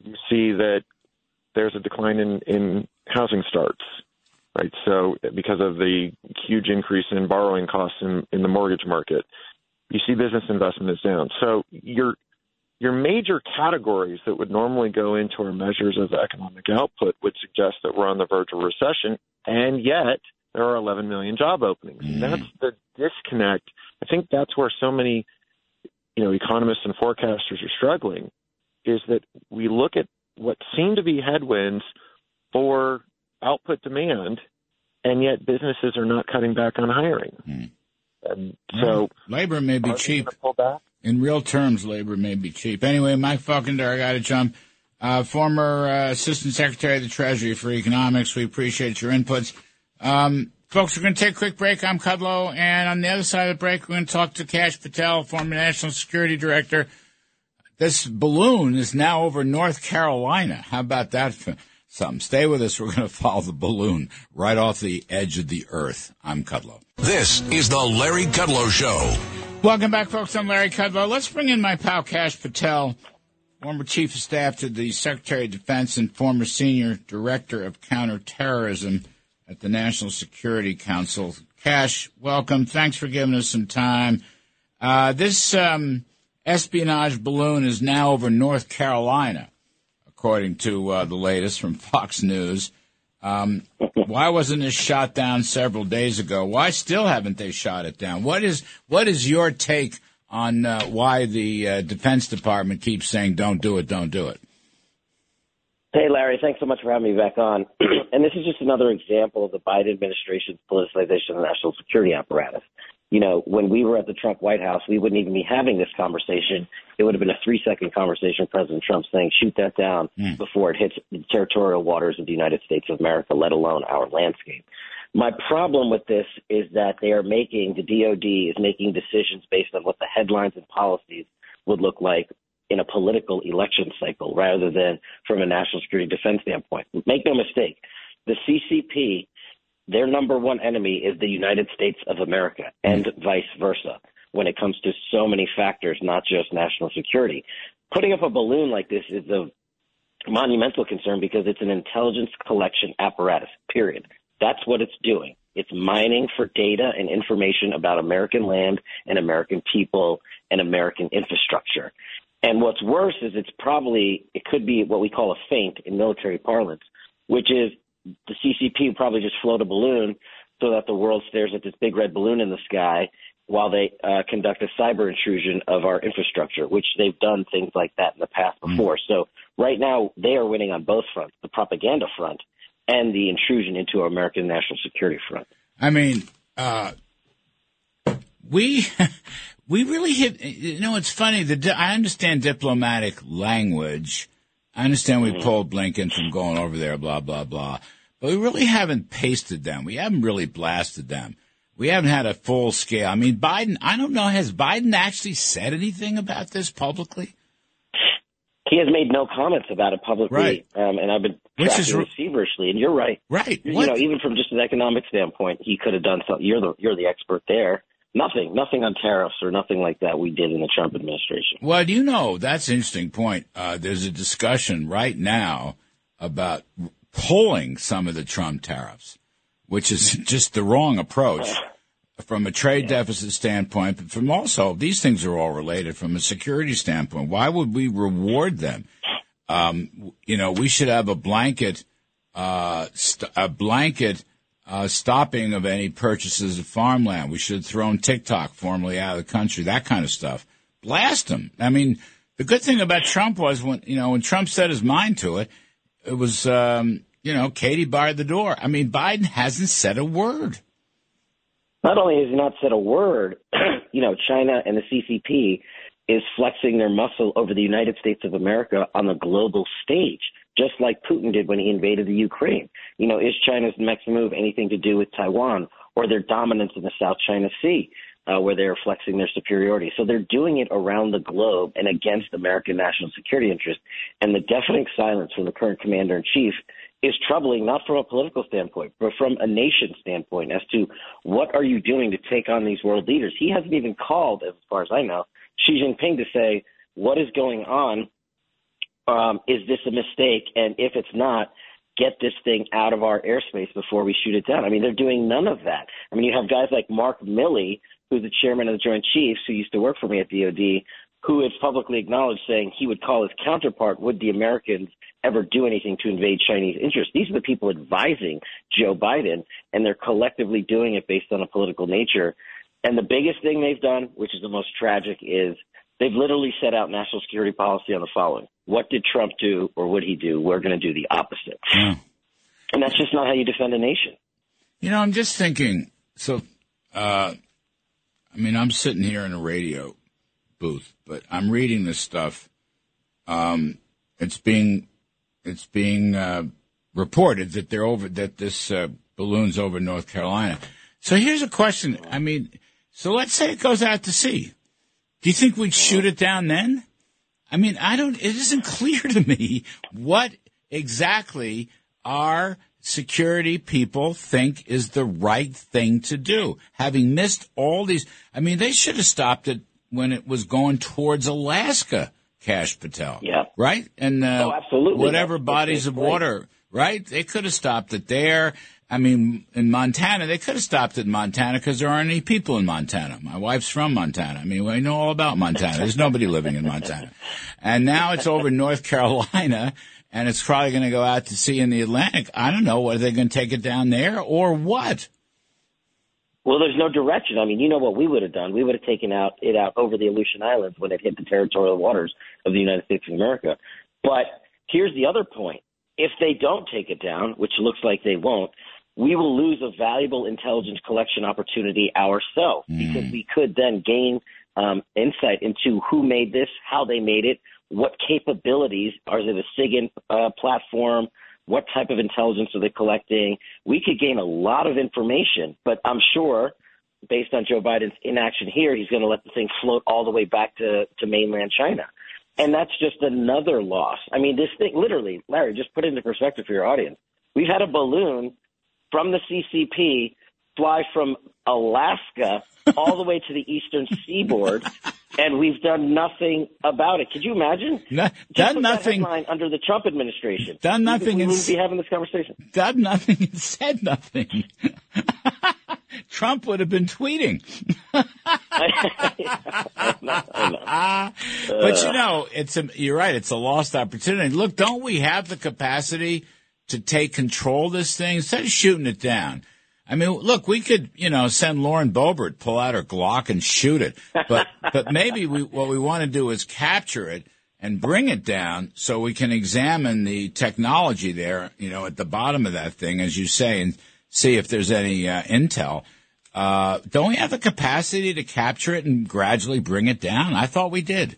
You see that there's a decline in housing starts. Right. So because of the huge increase in borrowing costs in the mortgage market, you see business investment is down. So your major categories that would normally go into our measures of economic output would suggest that we're on the verge of recession, and yet there are 11 million job openings. That's the disconnect. I think that's where so many, you know, economists and forecasters are struggling, is that we look at what seem to be headwinds for output demand, and yet businesses are not cutting back on hiring. So labor may be cheap. In real terms, labor may be cheap. Anyway, Mike Faulkender, I got to jump. Former Assistant Secretary of the Treasury for Economics, we appreciate your inputs. Folks, we're going to take a quick break. I'm Kudlow, and on the other side of the break, we're going to talk to Kash Patel, former National Security Director. This balloon is now over North Carolina. How about that for something? Stay with us. We're going to follow the balloon right off the edge of the earth. I'm Kudlow. This is the Larry Kudlow Show. Welcome back, folks. I'm Larry Kudlow. Let's bring in my pal Kash Patel, former Chief of Staff to the Secretary of Defense and former Senior Director of Counterterrorism at the National Security Council. Kash, welcome. Thanks for giving us some time. This espionage balloon is now over North Carolina, according to the latest from Fox News. Why wasn't this shot down several days ago? Why still haven't they shot it down? What is your take on why the Defense Department keeps saying, don't do it, don't do it? Hey, Larry, thanks so much for having me back on. And this is just another example of the Biden administration's politicization of the national security apparatus. You know, when we were at the Trump White House, we wouldn't even be having this conversation. It would have been a 3-second conversation, President Trump saying, shoot that down before it hits the territorial waters of the United States of America, let alone our landscape. My problem with this is that they are making, the DOD is making decisions based on what the headlines and policies would look like in a political election cycle rather than from a national security defense standpoint. Make no mistake, the CCP, their number one enemy is the United States of America and vice versa when it comes to so many factors, not just national security. Putting up a balloon like this is a monumental concern because it's an intelligence collection apparatus, period. That's what it's doing. It's mining for data and information about American land and American people and American infrastructure. And what's worse is it could be what we call a feint in military parlance, which is the CCP probably just float a balloon so that the world stares at this big red balloon in the sky while they conduct a cyber intrusion of our infrastructure, which they've done things like that in the past before. So right now they are winning on both fronts, the propaganda front and the intrusion into our American national security front. I mean, we really hit – you know, it's funny. I understand diplomatic language. I understand we pulled Blinken from going over there, blah, blah, blah. But we really haven't pasted them. We haven't really blasted them. We haven't had a full scale. I mean, Biden – I don't know. Has Biden actually said anything about this publicly? He has made no comments about it publicly, right. And I've been tracking this feverishly. And you're right. Right. You know, even from just an economic standpoint, he could have done something. You're the expert there. Nothing on tariffs or nothing like that we did in the Trump administration. Well, do you know, that's an interesting point. There's a discussion right now about pulling some of the Trump tariffs, which is just the wrong approach from a trade deficit standpoint. But from also, these things are all related from a security standpoint. Why would we reward them? You know, we should have a blanket stopping of any purchases of farmland. We should have thrown TikTok formally out of the country, that kind of stuff. Blast them. I mean, the good thing about Trump was when Trump set his mind to it, it was, Katie barred the door. I mean, Biden hasn't said a word. Not only has he not said a word, China and the CCP is flexing their muscle over the United States of America on the global stage, just like Putin did when he invaded the Ukraine. You know, is China's next move anything to do with Taiwan or their dominance in the South China Sea, where they're flexing their superiority? So they're doing it around the globe and against American national security interests. And the deafening silence from the current commander-in-chief is troubling, not from a political standpoint, but from a nation standpoint as to what are you doing to take on these world leaders? He hasn't even called, as far as I know, Xi Jinping to say what is going on. Is this a mistake? And if it's not, get this thing out of our airspace before we shoot it down. I mean, they're doing none of that. I mean, you have guys like Mark Milley, who's the chairman of the Joint Chiefs, who used to work for me at DOD, who has publicly acknowledged saying he would call his counterpart, would the Americans ever do anything to invade Chinese interests? These are the people advising Joe Biden, and they're collectively doing it based on a political nature. And the biggest thing they've done, which is the most tragic, is they've literally set out national security policy on the following. What did Trump do or would he do? We're going to do the opposite. Yeah. And that's just not how you defend a nation. You know, I'm just thinking, so I mean, I'm sitting here in a radio booth, but I'm reading this stuff. It's being reported that they're over, that this balloon's over North Carolina. So here's a question. I mean, so let's say it goes out to sea. Do you think we'd shoot it down then? I mean, it isn't clear to me what exactly our security people think is the right thing to do. Having missed all these, I mean, they should have stopped it when it was going towards Alaska, Kash Patel. Yeah. Right? And absolutely. Whatever bodies of water, right? They could have stopped it there. I mean, in Montana, they could have stopped it in Montana because there aren't any people in Montana. My wife's from Montana. I mean, I know all about Montana. There's nobody living in Montana. And now it's over in North Carolina, and it's probably going to go out to sea in the Atlantic. I don't know. Are they going to take it down there or what? Well, there's no direction. I mean, you know what we would have done? We would have taken it out over the Aleutian Islands when it hit the territorial waters of the United States of America. But here's the other point. If they don't take it down, which looks like they won't, we will lose a valuable intelligence collection opportunity ourselves because we could then gain insight into who made this, how they made it, what capabilities are they, the SIGINT platform, what type of intelligence are they collecting. We could gain a lot of information, but I'm sure based on Joe Biden's inaction here, he's going to let the thing float all the way back to mainland China. And that's just another loss. I mean, this thing literally, Larry, just put it into perspective for your audience. We've had a balloon from the CCP fly from Alaska all the way to the eastern seaboard, and we've done nothing about it. Could you imagine? Done nothing under the Trump administration. Done nothing. We wouldn't be having this conversation. Done nothing and said nothing. Trump would have been tweeting. I know. But you know, you're right. It's a lost opportunity. Look, don't we have the capacity to take control of this thing instead of shooting it down? I mean, look, we could, send Lauren Boebert, pull out her Glock and shoot it. But maybe what we want to do is capture it and bring it down so we can examine the technology there, at the bottom of that thing, as you say, and see if there's any intel. Don't we have the capacity to capture it and gradually bring it down? I thought we did.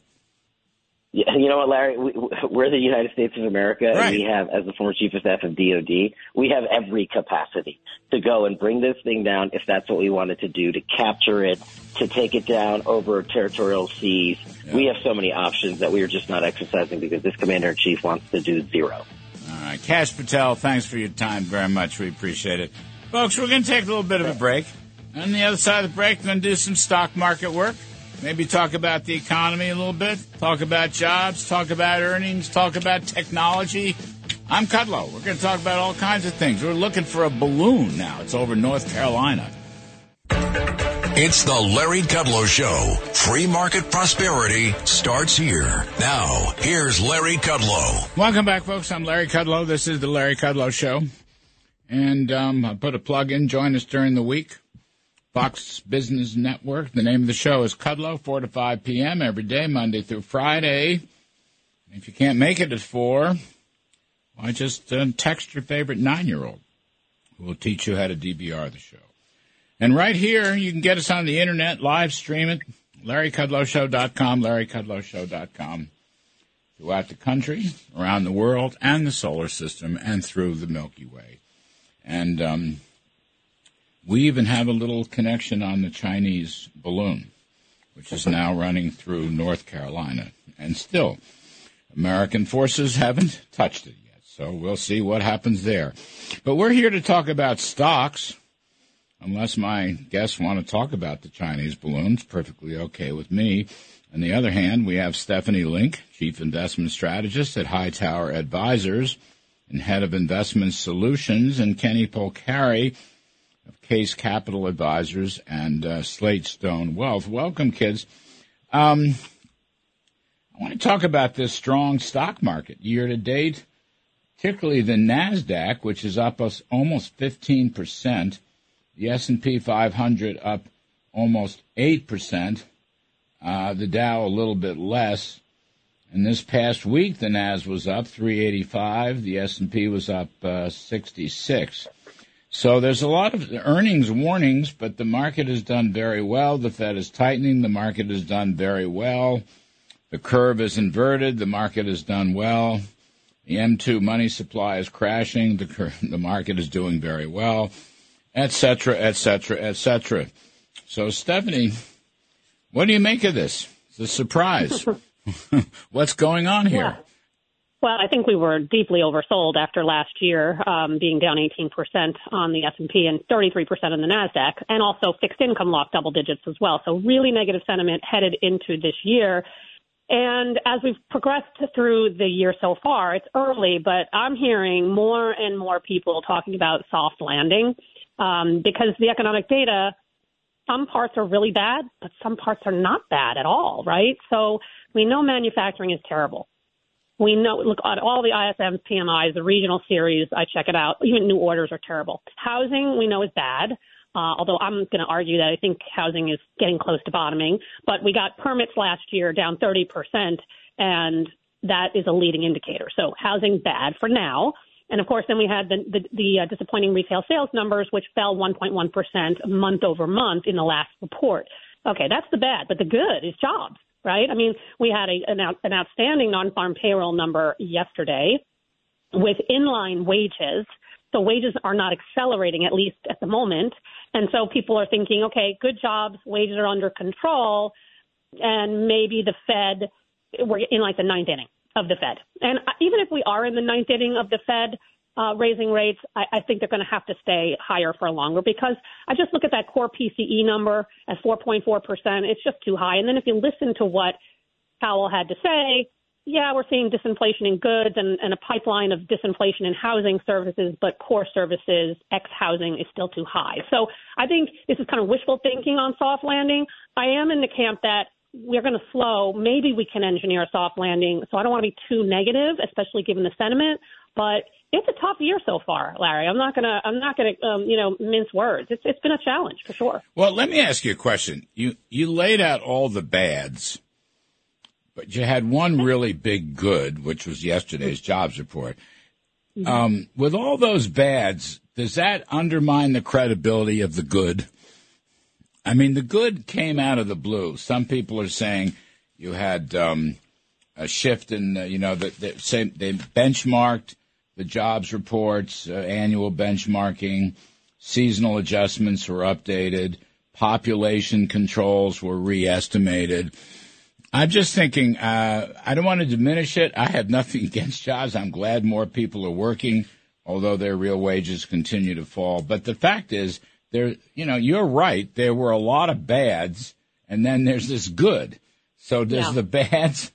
Yeah, you know what, Larry? We're the United States of America, right. And we have, as the former chief of staff of DOD, we have every capacity to go and bring this thing down if that's what we wanted to do, to capture it, to take it down over territorial seas. Yeah. We have so many options that we are just not exercising because this commander-in-chief wants to do zero. All right. Kash Patel, thanks for your time very much. We appreciate it. Folks, we're going to take a little bit of a break. On the other side of the break, we're going to do some stock market work. Maybe talk about the economy a little bit, talk about jobs, talk about earnings, talk about technology. I'm Kudlow. We're going to talk about all kinds of things. We're looking for a balloon now. It's over North Carolina. It's the Larry Kudlow Show. Free market prosperity starts here. Now, here's Larry Kudlow. Welcome back, folks. I'm Larry Kudlow. This is the Larry Kudlow Show. And I put a plug in. Join us during the week. Fox Business Network. The name of the show is Kudlow, 4 to 5 p.m. every day, Monday through Friday. If you can't make it at 4, why just text your favorite 9-year-old who will teach you how to DVR the show. And right here, you can get us on the Internet, live stream it, LarryKudlowShow.com, LarryKudlowShow.com, throughout the country, around the world, and the solar system, and through the Milky Way. And we even have a little connection on the Chinese balloon, which is now running through North Carolina. And still, American forces haven't touched it yet, so we'll see what happens there. But we're here to talk about stocks, unless my guests want to talk about the Chinese balloons. Perfectly okay with me. On the other hand, we have Stephanie Link, Chief Investment Strategist at High Tower Advisors and Head of Investment Solutions, and Kenny Polcari, of Case Capital Advisors and Slate Stone Wealth. Welcome, kids. I want to talk about this strong stock market year-to-date, particularly the NASDAQ, which is up almost 15%, the S&P 500 up almost 8%, the Dow a little bit less. And this past week, the NAS was up 385, the S&P was up 66. So there's a lot of earnings warnings, but the market has done very well. The Fed is tightening. The market has done very well. The curve is inverted. The market has done well. The M2 money supply is crashing. The market is doing very well, et cetera, et cetera, et cetera. So, Stephanie, what do you make of this? It's a surprise. What's going on here? Yeah. Well, I think we were deeply oversold after last year, being down 18% on the S&P and 33% on the NASDAQ, and also fixed income locked double digits as well. So really negative sentiment headed into this year. And as we've progressed through the year so far, it's early, but I'm hearing more and more people talking about soft landing, because the economic data, some parts are really bad, but some parts are not bad at all, right? So we know manufacturing is terrible. We know, look, on all the ISM PMIs, the regional series, I check it out. Even new orders are terrible. Housing, we know, is bad, although I'm going to argue that I think housing is getting close to bottoming. But we got permits last year down 30%, and that is a leading indicator. So housing bad for now. And, of course, then we had the disappointing retail sales numbers, which fell 1.1% month over month in the last report. Okay, that's the bad, but the good is jobs. Right? I mean, we had an outstanding non-farm payroll number yesterday with inline wages. So wages are not accelerating, at least at the moment. And so people are thinking, okay, good jobs, wages are under control, and maybe the Fed, we're in like the ninth inning of the Fed. And even if we are in the ninth inning of the Fed raising rates, I think they're going to have to stay higher for longer, because I just look at that core PCE number at 4.4%. It's just too high. And then if you listen to what Powell had to say, yeah, we're seeing disinflation in goods and a pipeline of disinflation in housing services, but core services, ex-housing, is still too high. So I think this is kind of wishful thinking on soft landing. I am in the camp that we're going to slow. Maybe we can engineer a soft landing. So I don't want to be too negative, especially given the sentiment. But it's a tough year so far, Larry. I'm not gonna mince words. It's been a challenge for sure. Well, let me ask you a question. You laid out all the bads, but you had one really big good, which was yesterday's jobs report. With all those bads, does that undermine the credibility of the good? I mean, the good came out of the blue. Some people are saying you had a shift in, they benchmarked the jobs reports, annual benchmarking, seasonal adjustments were updated, population controls were re-estimated. I'm just thinking, I don't want to diminish it. I have nothing against jobs. I'm glad more people are working, although their real wages continue to fall. But the fact is, you're right. There were a lot of bads, and then there's this good. So does the bads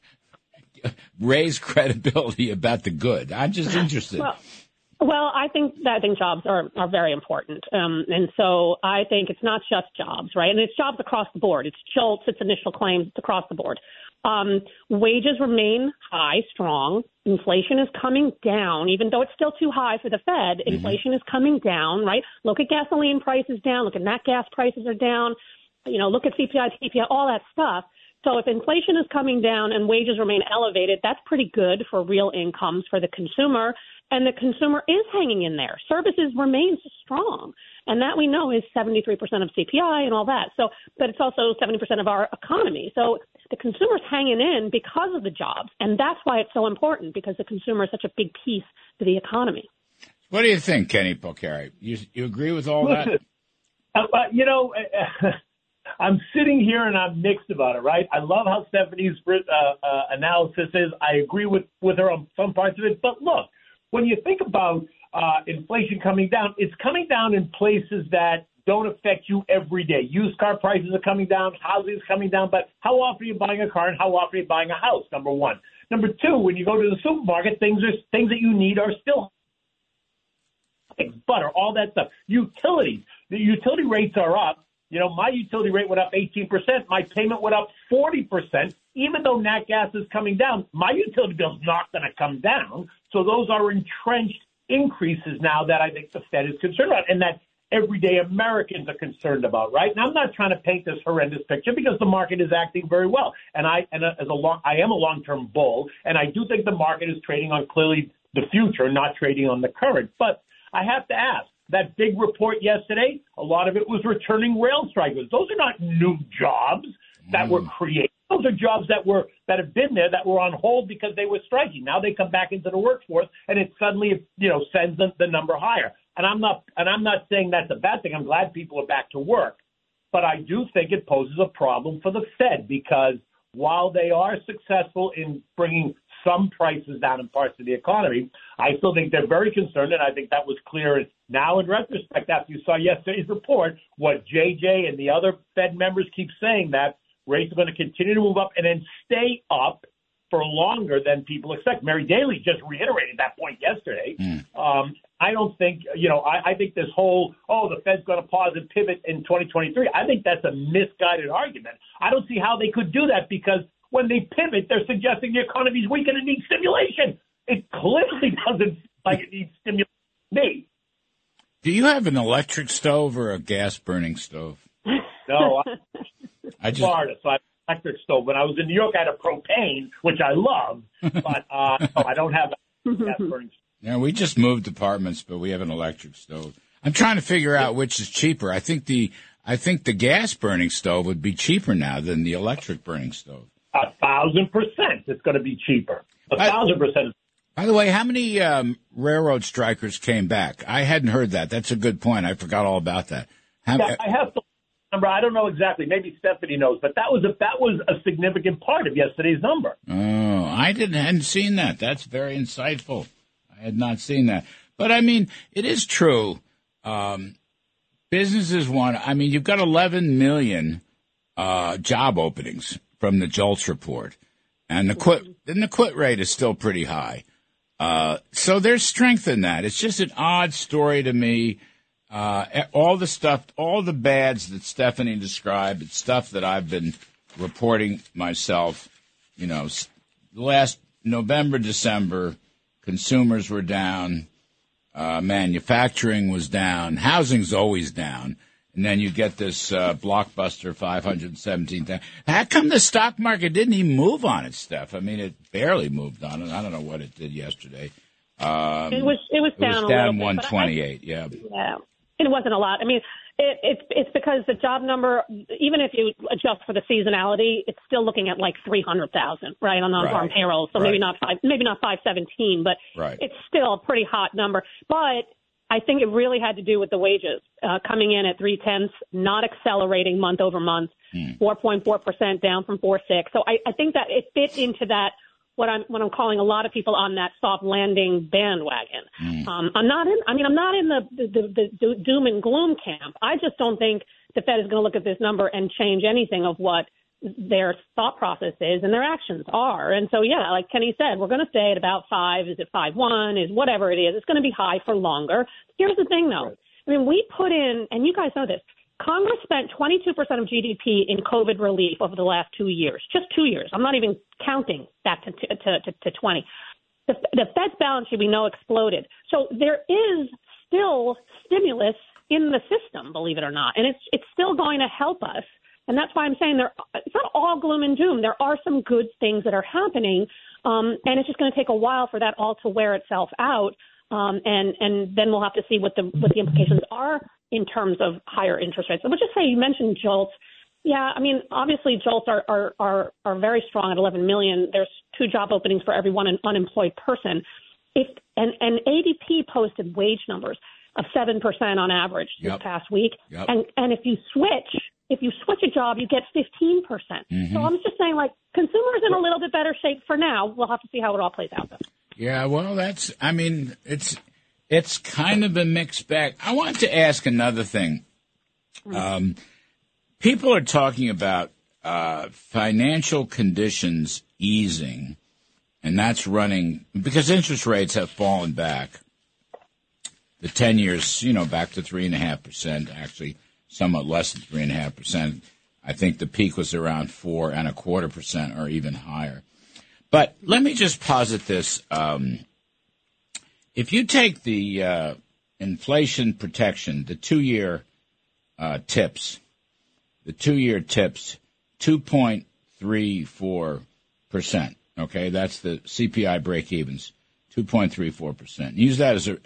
raise credibility about the good? I'm just interested. Well, I think jobs are very important. And so I think it's not just jobs, right? And it's jobs across the board. It's JOLTS, it's initial claims, it's across the board. Wages remain high, strong. Inflation is coming down, even though it's still too high for the Fed. Inflation is coming down, right? Look at gasoline prices down. Look at nat gas prices are down. Look at CPI, TPI, all that stuff. So if inflation is coming down and wages remain elevated, that's pretty good for real incomes for the consumer. And the consumer is hanging in there. Services remains strong. And that we know is 73% of CPI and all that. So, but it's also 70% of our economy. So the consumer's hanging in because of the jobs. And that's why it's so important, because the consumer is such a big piece to the economy. What do you think, Kenny Polcari? You agree with all that? I'm sitting here and I'm mixed about it, right? I love how Stephanie's analysis is. I agree with her on some parts of it. But look, when you think about inflation coming down, it's coming down in places that don't affect you every day. Used car prices are coming down. Housing is coming down. But how often are you buying a car and how often are you buying a house, number one? Number two, when you go to the supermarket, things that you need are still butter, all that stuff. Utilities. The utility rates are up. My utility rate went up 18%. My payment went up 40%. Even though nat gas is coming down, my utility bill's not going to come down. So those are entrenched increases now that I think the Fed is concerned about and that everyday Americans are concerned about, right? And I'm not trying to paint this horrendous picture because the market is acting very well. And I am a long-term bull, and I do think the market is trading on clearly the future, not trading on the current. But I have to ask, That big report yesterday, a lot of it was returning rail strikers. Those are not new jobs that were created. Those are jobs that have been there, that were on hold because they were striking. Now they come back into the workforce, and it suddenly, sends the number higher. And I'm not saying that's a bad thing. I'm glad people are back to work, but I do think it poses a problem for the Fed, because while they are successful in bringing some prices down in parts of the economy, I still think they're very concerned, and I think that was clear now in retrospect after you saw yesterday's report. What JJ and the other Fed members keep saying, that rates are going to continue to move up and then stay up for longer than people expect. Mary Daly just reiterated that point yesterday. I don't think, I think this whole, the Fed's going to pause and pivot in 2023, I think that's a misguided argument. I don't see how they could do that, because when they pivot, they're suggesting the economy's weak and it needs stimulation. It clearly doesn't like it needs stimulation. Do you have an electric stove or a gas-burning stove? No, I just... Florida, so I electric stove. When I was in New York, I had a propane, which I love, but no, I don't have that burning stove. Yeah, we just moved apartments, but we have an electric stove. I'm trying to figure out which is cheaper. I think the gas burning stove would be cheaper now than the electric burning stove. 1,000% it's going to be cheaper. 1,000%. By the way, how many railroad strikers came back? I hadn't heard that. That's a good point. I forgot all about that. I have to. I don't know exactly. Maybe Stephanie knows, but that was a significant part of yesterday's number. Oh, I hadn't seen that. That's very insightful. I had not seen that. But I mean, it is true. Businesses want. I mean, you've got 11 million job openings from the JOLTS report, and the quit rate is still pretty high. So there's strength in that. It's just an odd story to me. All the stuff, all the bads that Stephanie described, it's stuff that I've been reporting myself. Last November, December, consumers were down, manufacturing was down, housing's always down, and then you get this blockbuster 517,000. How come the stock market didn't even move on it, Steph? I mean, it barely moved on it. I don't know what it did yesterday. It was down 128. Bit, yeah. It wasn't a lot. I mean, it's because the job number, even if you adjust for the seasonality, it's still looking at like 300,000, right, on non-farm payroll. So maybe not 517, but it's still a pretty hot number. But I think it really had to do with the wages coming in at 3/10, not accelerating month over month, 4.4% down from 4.6. So I think that it fit into that. What I'm calling a lot of people on that soft landing bandwagon. I'm not in the doom and gloom camp. I just don't think the Fed is going to look at this number and change anything of what their thought process is and their actions are. And so, yeah, like Kenny said, we're going to stay at about 5. Is it 5.1? Is whatever it is. It's going to be high for longer. Here's the thing, though. I mean, we put in, and you guys know this, Congress spent 22% of GDP in COVID relief over the last 2 years, just 2 years. I'm not even counting back to 20. The Fed's balance sheet, we know, exploded. So there is still stimulus in the system, believe it or not, and it's still going to help us. And that's why I'm saying it's not all gloom and doom. There are some good things that are happening, and it's just going to take a while for that all to wear itself out, and then we'll have to see what the implications are in terms of higher interest rates. I would just say, you mentioned JOLTS. Yeah, I mean, obviously JOLTS are very strong at 11 million. There's 2 job openings for every one unemployed person. And ADP posted wage numbers of 7% on average this past week. Yep. And if you switch a job, you get 15%. So I'm just saying, like, consumers in a little bit better shape for now. We'll have to see how it all plays out, though. Yeah, well, it's kind of a mixed bag. I want to ask another thing. People are talking about financial conditions easing, and that's running because interest rates have fallen back. The 10 years, back to 3.5%, actually somewhat less than 3.5%. I think the peak was around 4.25% or even higher. But let me just posit this. If you take the inflation protection, the 2-year tips, 2.34%, okay, that's the CPI break evens, 2.34%. Use that as a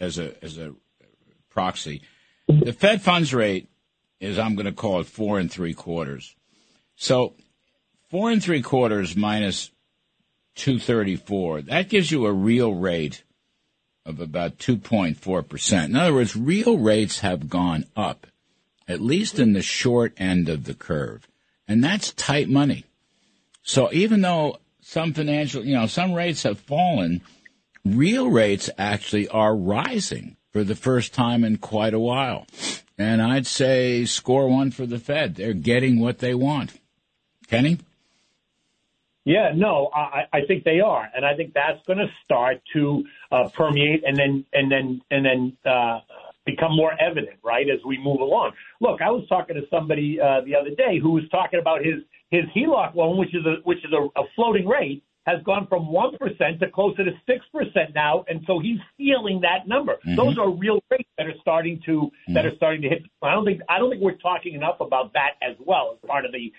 proxy. The Fed funds rate is, I'm going to call it 4 3/4. So 4 3/4 minus 234, that gives you a real rate of about 2.4%. In other words, real rates have gone up, at least in the short end of the curve. And that's tight money. So even though some financial, you know, some rates have fallen, real rates actually are rising for the first time in quite a while. And I'd say score one for the Fed. They're getting what they want. Kenny? Yeah, no, I think they are. And I think that's going to start to permeate and then become more evident, right, as we move along. Look, I was talking to somebody the other day who was talking about his HELOC loan, which is a floating rate, has gone from 1% to closer to 6% now, and so he's feeling that number. Mm-hmm. Those are real rates that are starting to hit. I don't think we're talking enough about that as well as part of the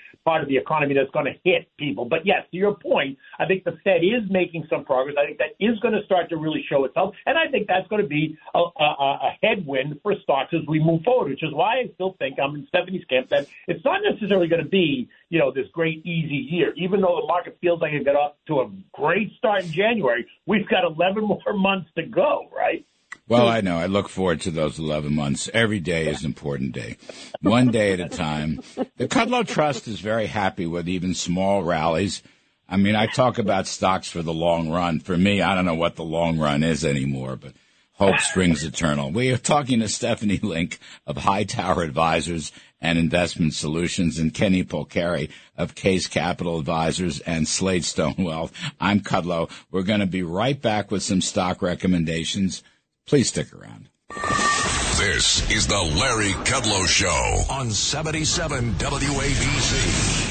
economy that's going to hit people. But yes, to your point, I think the Fed is making some progress. I think that is going to start to really show itself, and I think that's going to be a headwind for stocks as we move forward, which is why I still think I'm in Stephanie's camp that it's not necessarily going to be, you know, this great easy year, even though the market feels like it got off to a great start in January. We've got 11 more months to go, right? Well, I know. I look forward to those 11 months. Every day is an important day, one day at a time. The Kudlow Trust is very happy with even small rallies. I mean, I talk about stocks for the long run. For me, I don't know what the long run is anymore, but hope springs eternal. We are talking to Stephanie Link of High Tower Advisors and Investment Solutions, and Kenny Polcari of Case Capital Advisors and Slade Stone Wealth. I'm Kudlow. We're going to be right back with some stock recommendations. Please stick around. This is the Larry Kudlow Show on 77 WABC.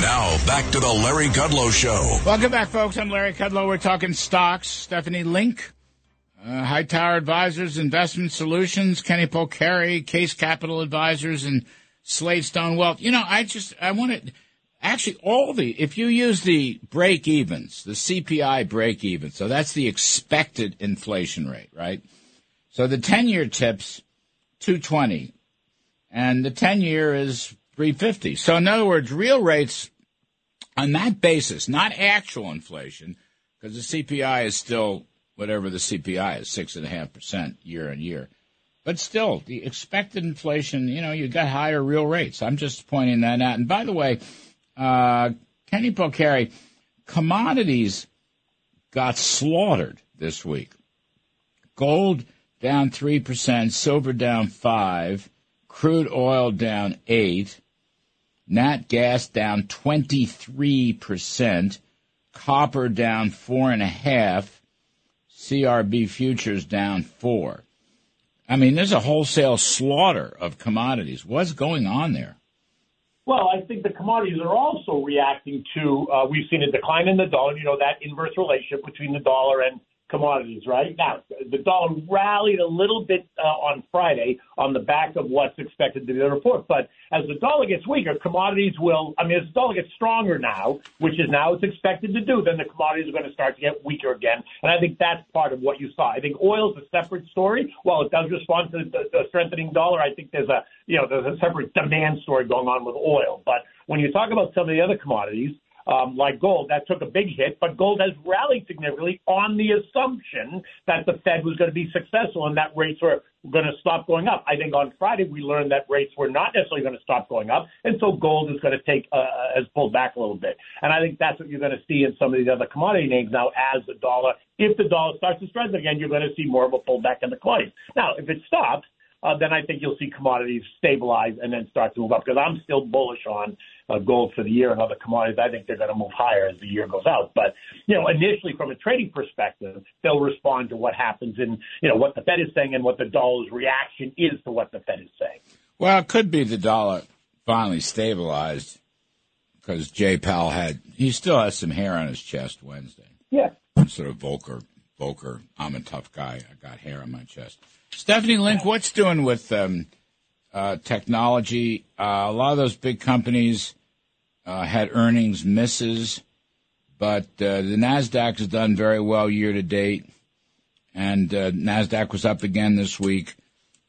Now back to the Larry Kudlow Show. Welcome back, folks. I'm Larry Kudlow. We're talking stocks. Stephanie Link, High Tower Advisors, Investment Solutions, Kenny Polcari, Case Capital Advisors, and Slade Stone Wealth. You know, I want to actually if you use the break evens, the CPI break even, so that's the expected inflation rate, right? So the 10-year tip's 220, and the 10-year is 350. So in other words, real rates on that basis, not actual inflation, because the CPI is still whatever the CPI is, 6.5% year on year. But still, the expected inflation, you know, you got higher real rates. I'm just pointing that out. And by the way, Kenny Polcari, commodities got slaughtered this week. Gold down 3%, silver down 5%, crude oil down 8%, nat gas down 23%, copper down 4.5%, CRB futures down 4%. I mean, there's a wholesale slaughter of commodities. What's going on there? Well, I think the commodities are also reacting to, we've seen a decline in the dollar, you know, that inverse relationship between the dollar and commodities, right? Now, the dollar rallied a little bit on Friday on the back of what's expected to be the report. But as the dollar gets weaker, commodities will, I mean, as the dollar gets stronger now, which is now it's expected to do, then the commodities are going to start to get weaker again. And I think that's part of what you saw. I think oil is a separate story. While it does respond to the strengthening dollar, I think there's a, you know, there's a separate demand story going on with oil. But when you talk about some of the other commodities, like gold, that took a big hit, but gold has rallied significantly on the assumption that the Fed was going to be successful and that rates were going to stop going up. I think on Friday we learned that rates were not necessarily going to stop going up, and so gold is going to take has pulled back a little bit. And I think that's what you're going to see in some of these other commodity names now as the dollar. If the dollar starts to strengthen again, you're going to see more of a pullback in the coin. Now, if it stops, then I think you'll see commodities stabilize and then start to move up, because I'm still bullish on gold for the year and other commodities. I think they're going to move higher as the year goes out. But, you know, initially from a trading perspective, they'll respond to what happens and, you know, what the Fed is saying and what the dollar's reaction is to what the Fed is saying. Well, it could be the dollar finally stabilized because Jay Powell he still has some hair on his chest Wednesday. Yeah. I'm sort of Volcker. I'm a tough guy. I got hair on my chest. Stephanie Link, what's doing with technology? A lot of those big companies had earnings misses, but the NASDAQ has done very well year to date, and NASDAQ was up again this week.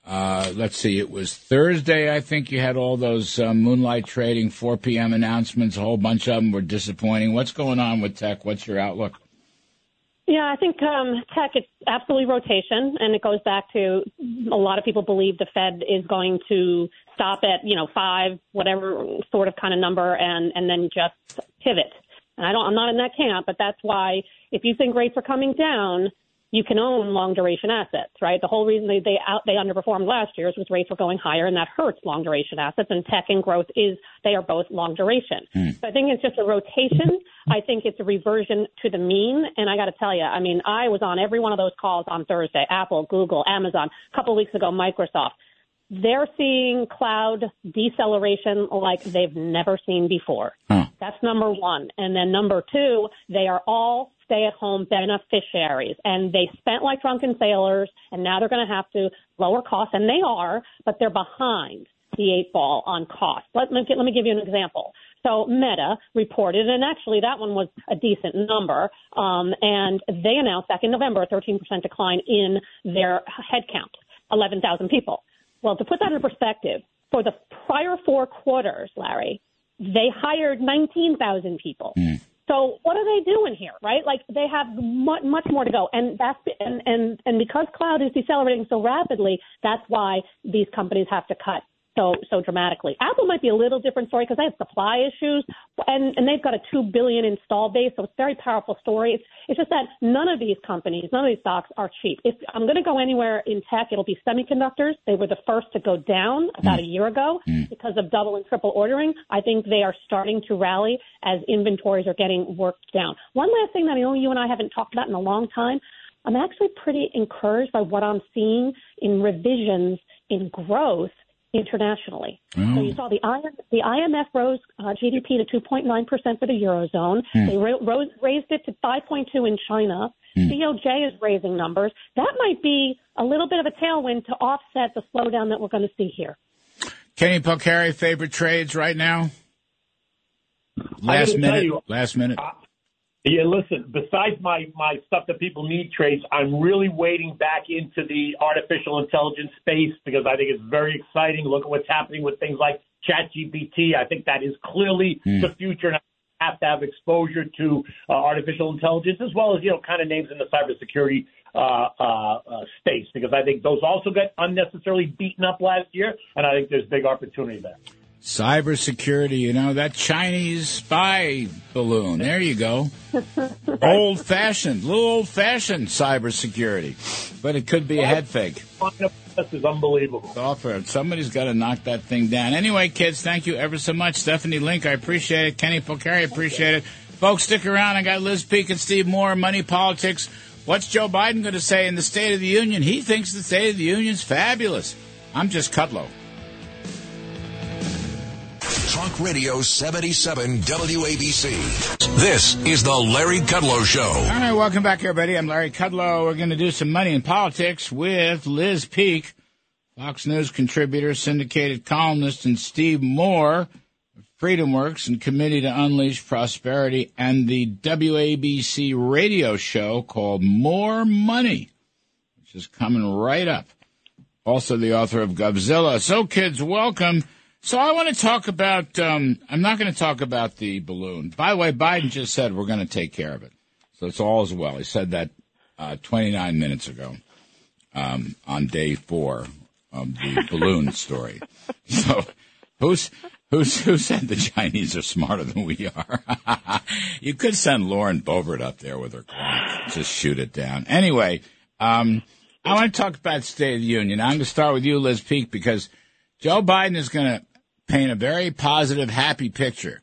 Let's see, it was Thursday, I think you had all those moonlight trading, 4 p.m. announcements. A whole bunch of them were disappointing. What's going on with tech? What's your outlook? Yeah, I think tech, it's absolutely rotation, and it goes back to a lot of people believe the Fed is going to stop at, you know, 5, whatever sort of kind of number, and then just pivot. And I'm not in that camp, but that's why if you think rates are coming down, you can own long duration assets, right? The whole reason they underperformed last year is because rates were going higher, and that hurts long duration assets. And tech and growth they are both long duration. So I think it's just a rotation. I think it's a reversion to the mean. And I got to tell you, I mean, I was on every one of those calls on Thursday. Apple, Google, Amazon. A couple of weeks ago, Microsoft. They're seeing cloud deceleration like they've never seen before. That's number one. And then number two, they are all stay-at-home beneficiaries, and they spent like drunken sailors, and now they're going to have to lower costs, and they are, but they're behind the eight ball on cost. Let me give you an example. So Meta reported, and actually that one was a decent number, and they announced back in November a 13% decline in their headcount, 11,000 people. Well, to put that in perspective, for the prior 4 quarters, Larry, they hired 19,000 people. So what are they doing here, right? Like they have much more to go. And that's and because cloud is decelerating so rapidly, that's why these companies have to cut so dramatically. Apple might be a little different story because they have supply issues, and they've got a $2 billion install base, so it's a very powerful story. It's just that none of these companies, none of these stocks are cheap. If I'm going to go anywhere in tech, it'll be semiconductors. They were the first to go down about a year ago because of double and triple ordering. I think they are starting to rally as inventories are getting worked down. One last thing that I know you and I haven't talked about in a long time, I'm actually pretty encouraged by what I'm seeing in revisions in growth internationally. So you saw the IMF rose GDP to 2.9% for the Eurozone. They raised it to 5.2 in China. DOJ is raising numbers. That might be a little bit of a tailwind to offset the slowdown that we're going to see here. Kenny Polcari, favorite trades right now? Last minute. Yeah, listen, besides my stuff that people need trades, I'm really wading back into the artificial intelligence space because I think it's very exciting. Look at what's happening with things like ChatGPT. I think that is clearly the future, and I have to have exposure to artificial intelligence as well as, you know, kind of names in the cybersecurity space because I think those also got unnecessarily beaten up last year, and I think there's big opportunity there. Cybersecurity, you know, that Chinese spy balloon. There you go. Old-fashioned, little old-fashioned cybersecurity. But it could be a head fake. This is unbelievable. Software. Somebody's got to knock that thing down. Anyway, kids, thank you ever so much. Stephanie Link, I appreciate it. Kenny Polcari, I appreciate it. Folks, stick around. I got Liz Peek and Steve Moore, Money Politics. What's Joe Biden going to say in the State of the Union? He thinks the State of the Union's fabulous. I'm just Kudlow. Talk Radio 77 WABC. This is the Larry Kudlow Show. All right, welcome back, everybody. I'm Larry Kudlow. We're going to do some money and politics with Liz Peek, Fox News contributor, syndicated columnist, and Steve Moore, FreedomWorks and Committee to Unleash Prosperity, and the WABC radio show called More Money, which is coming right up. Also the author of Govzilla. So, kids, welcome. So I want to talk about I'm not going to talk about the balloon. By the way, Biden just said we're going to take care of it. So it's all as well. He said that 29 minutes ago on day 4 of the balloon story. So who said the Chinese are smarter than we are? You could send Lauren Boebert up there with her clock. Just shoot it down. Anyway, I want to talk about State of the Union. I'm going to start with you, Liz Peek, because Joe Biden is going to paint a very positive, happy picture.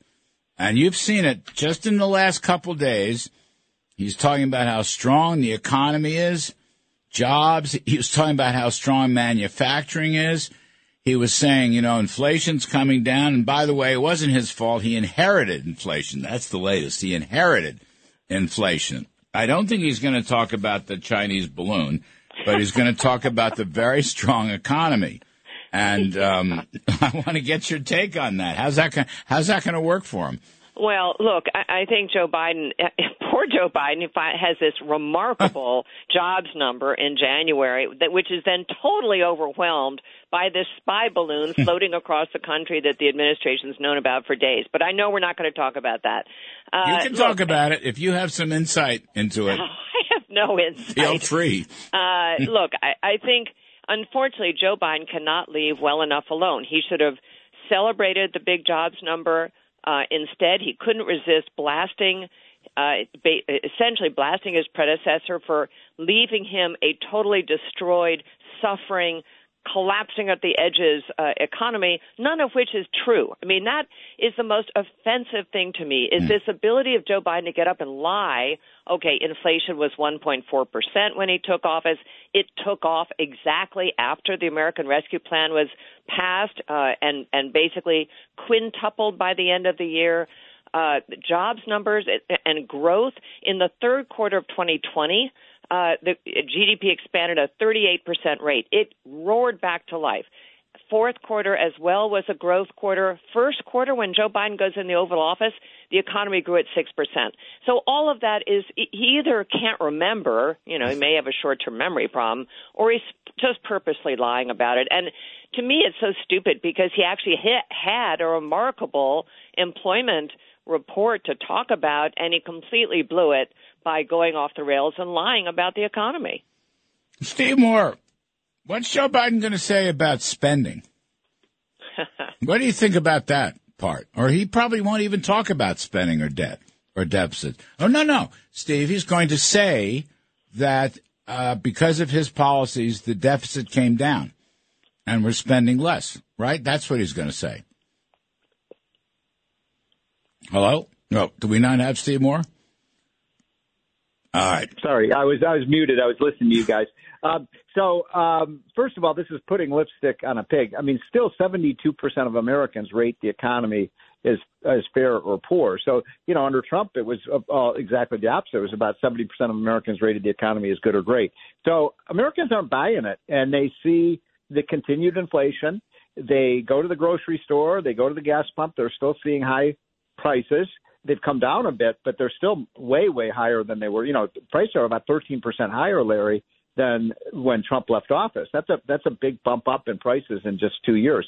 And you've seen it just in the last couple days. He's talking about how strong the economy is, jobs. He was talking about how strong manufacturing is. He was saying, you know, inflation's coming down. And by the way, it wasn't his fault. He inherited inflation. That's the latest. He inherited inflation. I don't think he's going to talk about the Chinese balloon, but he's going to talk about the very strong economy. And I want to get your take on that. How's that going to work for him? Well, look, I think Joe Biden, poor Joe Biden, has this remarkable jobs number in January, which is then totally overwhelmed by this spy balloon floating across the country that the administration's known about for days. But I know we're not going to talk about that. You can talk about it if you have some insight into it. I have no insight. Feel free. Look, I think, unfortunately, Joe Biden cannot leave well enough alone. He should have celebrated the big jobs number. Instead, he couldn't resist blasting, essentially blasting his predecessor for leaving him a totally destroyed, suffering, collapsing at the edges economy, none of which is true. I mean, that is the most offensive thing to me, is this ability of Joe Biden to get up and lie. Okay, inflation was 1.4% when he took office. It took off exactly after the American Rescue Plan was passed and basically quintupled by the end of the year. Jobs numbers and growth in the third quarter of 2020, the GDP expanded at a 38% rate. It roared back to life. Fourth quarter as well was a growth quarter. First quarter, when Joe Biden goes in the Oval Office, the economy grew at 6%. So all of that is, he either can't remember, you know, he may have a short-term memory problem, or he's just purposely lying about it. And to me, it's so stupid because he actually had a remarkable employment report to talk about, and he completely blew it by going off the rails and lying about the economy. Steve Moore, what's Joe Biden going to say about spending? What do you think about that part? Or he probably won't even talk about spending or debt or deficit. Oh, no, Steve, he's going to say that because of his policies, the deficit came down and we're spending less, right? That's what he's going to say. Hello? No, do we not have Steve Moore? All right. Sorry, I was muted. I was listening to you guys. So, first of all, this is putting lipstick on a pig. I mean, still 72% of Americans rate the economy as fair or poor. So, you know, under Trump, it was exactly the opposite. It was about 70% of Americans rated the economy as good or great. So Americans aren't buying it, and they see the continued inflation. They go to the grocery store. They go to the gas pump. They're still seeing high prices. They've come down a bit, but they're still way, way higher than they were. You know, prices are about 13% higher, Larry, than when Trump left office. That's a big bump up in prices in just 2 years.